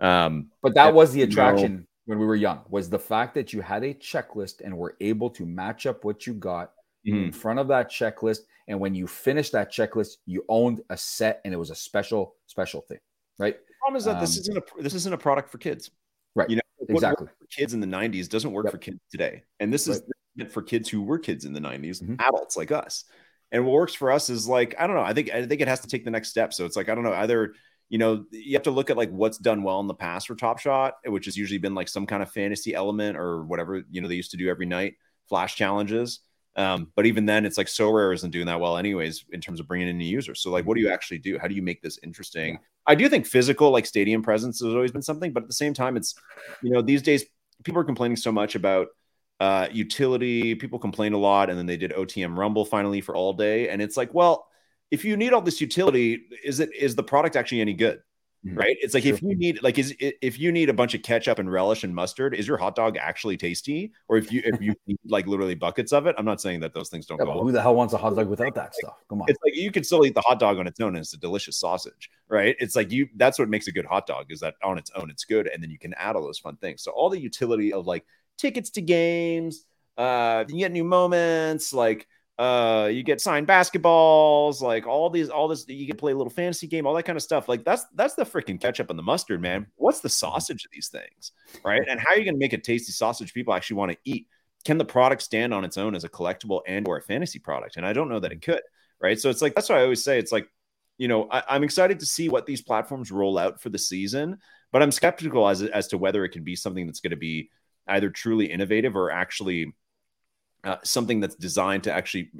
Um, but that was the attraction. No. When we were young, was the fact that you had a checklist and were able to match up what you got mm. in front of that checklist. And when you finished that checklist, you owned a set, and it was a special, special thing, right? The problem is that um, this isn't a this isn't a product for kids, right? You know, exactly. What worked for kids in the nineties doesn't work yep. for kids today, and this is right. for kids who were kids in the nineties, mm-hmm. adults like us. And what works for us is like, I don't know. I think I think it has to take the next step. So it's like, I don't know, either. You know, you have to look at like what's done well in the past for Top Shot, which has usually been like some kind of fantasy element or whatever, you know, they used to do every night, flash challenges. Um, but even then, it's like So Rare isn't doing that well anyways in terms of bringing in new users. So like, what do you actually do? How do you make this interesting? I do think physical, like stadium presence has always been something, but at the same time, it's, you know, these days people are complaining so much about uh, utility. People complain a lot. And then they did O T M Rumble finally for All Day. And it's like, well, if you need all this utility, is it is the product actually any good, mm-hmm. right? It's like, sure. if you need like is if you need a bunch of ketchup and relish and mustard, is your hot dog actually tasty? Or if you if you need like literally buckets of it, I'm not saying that those things don't yeah, go. Well, who the hell wants a hot dog without that like, stuff? Come on, it's like you can still eat the hot dog on its own, and it's a delicious sausage, right? It's like you that's what makes a good hot dog, is that on its own it's good, and then you can add all those fun things. So all the utility of like tickets to games, uh, you get new moments, like. Uh, you get signed basketballs, like all these, all this, you can play a little fantasy game, all that kind of stuff. Like that's, that's the freaking ketchup and the mustard, man. What's the sausage of these things, right? And how are you going to make a tasty sausage people actually want to eat? Can the product stand on its own as a collectible and or a fantasy product? And I don't know that it could, right? So it's like, that's why I always say, it's like, you know, I, I'm excited to see what these platforms roll out for the season, but I'm skeptical as, as to whether it can be something that's going to be either truly innovative or actually Uh, something that's designed to actually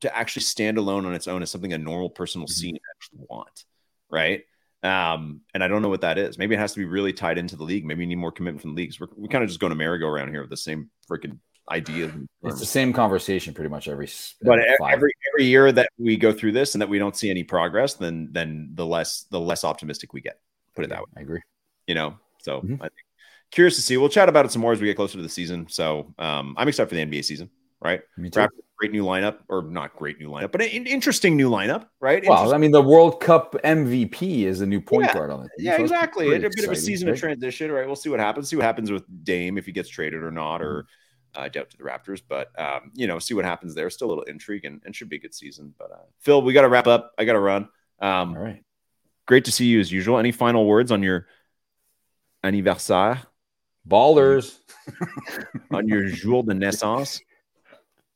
to actually stand alone on its own as something a normal person will mm-hmm. see and actually want, right? Um, and I don't know what that is. Maybe it has to be really tied into the league. Maybe you need more commitment from the leagues. We're, we're kind of just going to merry-go-round here with the same freaking ideas. It's the same conversation pretty much every. But every, every every year that we go through this and that we don't see any progress, then then the less the less optimistic we get. Put it that way. I agree. You know, so mm-hmm. I think curious to see. We'll chat about it some more as we get closer to the season. So um, I'm excited for the N B A season, right? Me too. Great new lineup, or not great new lineup, but an interesting new lineup, right? Well, I mean, the World Cup M V P is a new point yeah. guard on it. Yeah, so exactly. It's a bit of a season pick. of transition, right? We'll see what happens. See what happens with Dame, if he gets traded or not, or I uh, doubt to the Raptors. But, um, you know, see what happens there. Still a little intrigue, and, and should be a good season. But, uh, Phil, we got to wrap up. I got to run. Um, All right. Great to see you as usual. Any final words on your anniversaire? Ballers. On your jour de naissance?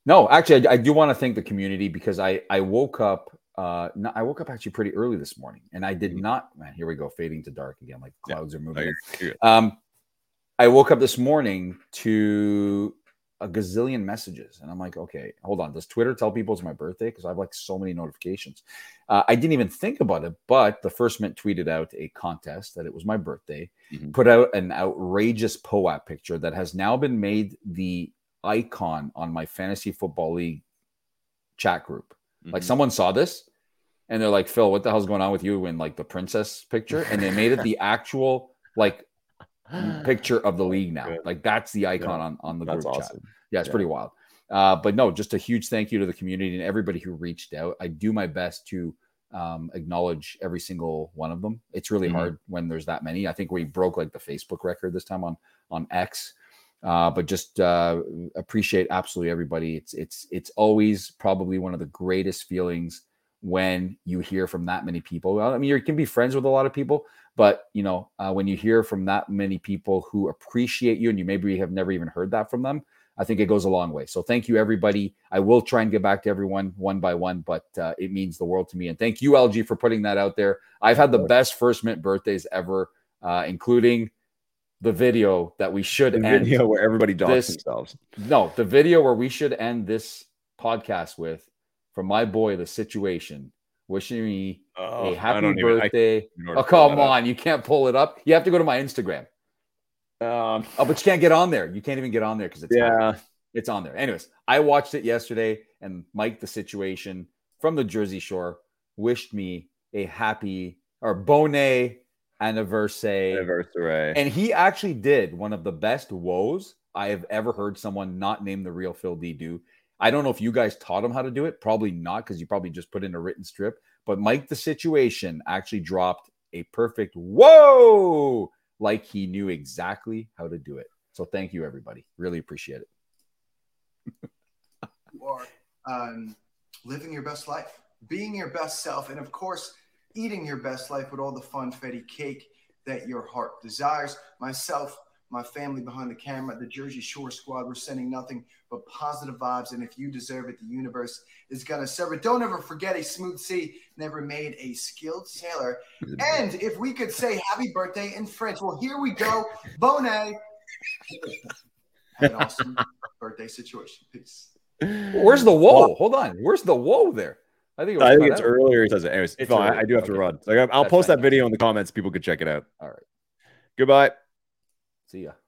No, actually, I, I do want to thank the community, because I, I woke up uh, no, I woke up actually pretty early this morning, and I did not man, here we go, fading to dark again, like clouds yeah, are moving. No, um, I woke up this morning to a gazillion messages, and I'm like, okay, hold on. Does Twitter tell people it's my birthday? Because I have like so many notifications. Uh, I didn't even think about it, but the First Mint tweeted out a contest that it was my birthday, mm-hmm. put out an outrageous P O A P picture that has now been made the icon on my fantasy football league chat group. Like mm-hmm. someone saw this and they're like, Phil, what the hell's going on with you? And like the princess picture. And they made it the actual like picture of the league now. Good. Like that's the icon yeah. on, on the that's group awesome. Chat. Yeah. It's yeah. pretty wild. Uh, but no, just a huge thank you to the community and everybody who reached out. I do my best to um, acknowledge every single one of them. It's really mm-hmm. hard when there's that many. I think we broke like the Facebook record this time on, on X. Uh, but just uh, appreciate absolutely everybody. It's it's it's always probably one of the greatest feelings when you hear from that many people. I mean, you can be friends with a lot of people, but you know uh, when you hear from that many people who appreciate you, and you maybe have never even heard that from them, I think it goes a long way. So thank you, everybody. I will try and get back to everyone one by one, but uh, it means the world to me. And thank you, L G, for putting that out there. I've had the best First Mint birthdays ever, uh, including the video that we should the end video where everybody dogs themselves. No, the video where we should end this podcast with, from my boy, The Situation, wishing me oh, a happy birthday. Even, oh, come on. Up. You can't pull it up. You have to go to my Instagram. Um, oh, but you can't get on there. You can't even get on there because it's, yeah. it's on there. Anyways, I watched it yesterday, and Mike, The Situation from the Jersey Shore, wished me a happy or bonnet Anniversary. anniversary. And he actually did one of the best woes I have ever heard someone not name the real Phil D do. I don't know if you guys taught him how to do it. Probably not, because you probably just put in a written strip. But Mike, The Situation, actually dropped a perfect whoa, like he knew exactly how to do it. So thank you, everybody. Really appreciate it. You are um, living your best life, being your best self, and of course, eating your best life with all the funfetti cake that your heart desires. Myself, my family behind the camera, the Jersey Shore squad, we're sending nothing but positive vibes. And if you deserve it, the universe is going to serve it. Don't ever forget, a smooth sea never made a skilled sailor. And if we could say happy birthday in French, well, here we go. Bonnet. Have an awesome birthday situation. Peace. Where's the whoa? Wow. Hold on. Where's the whoa there? I think, it was I think it's out. earlier. It says it. Anyways, it's fine. I do have okay. to run. Like, I'll That's post fine. that video in the comments. People could check it out. All right. Goodbye. See ya.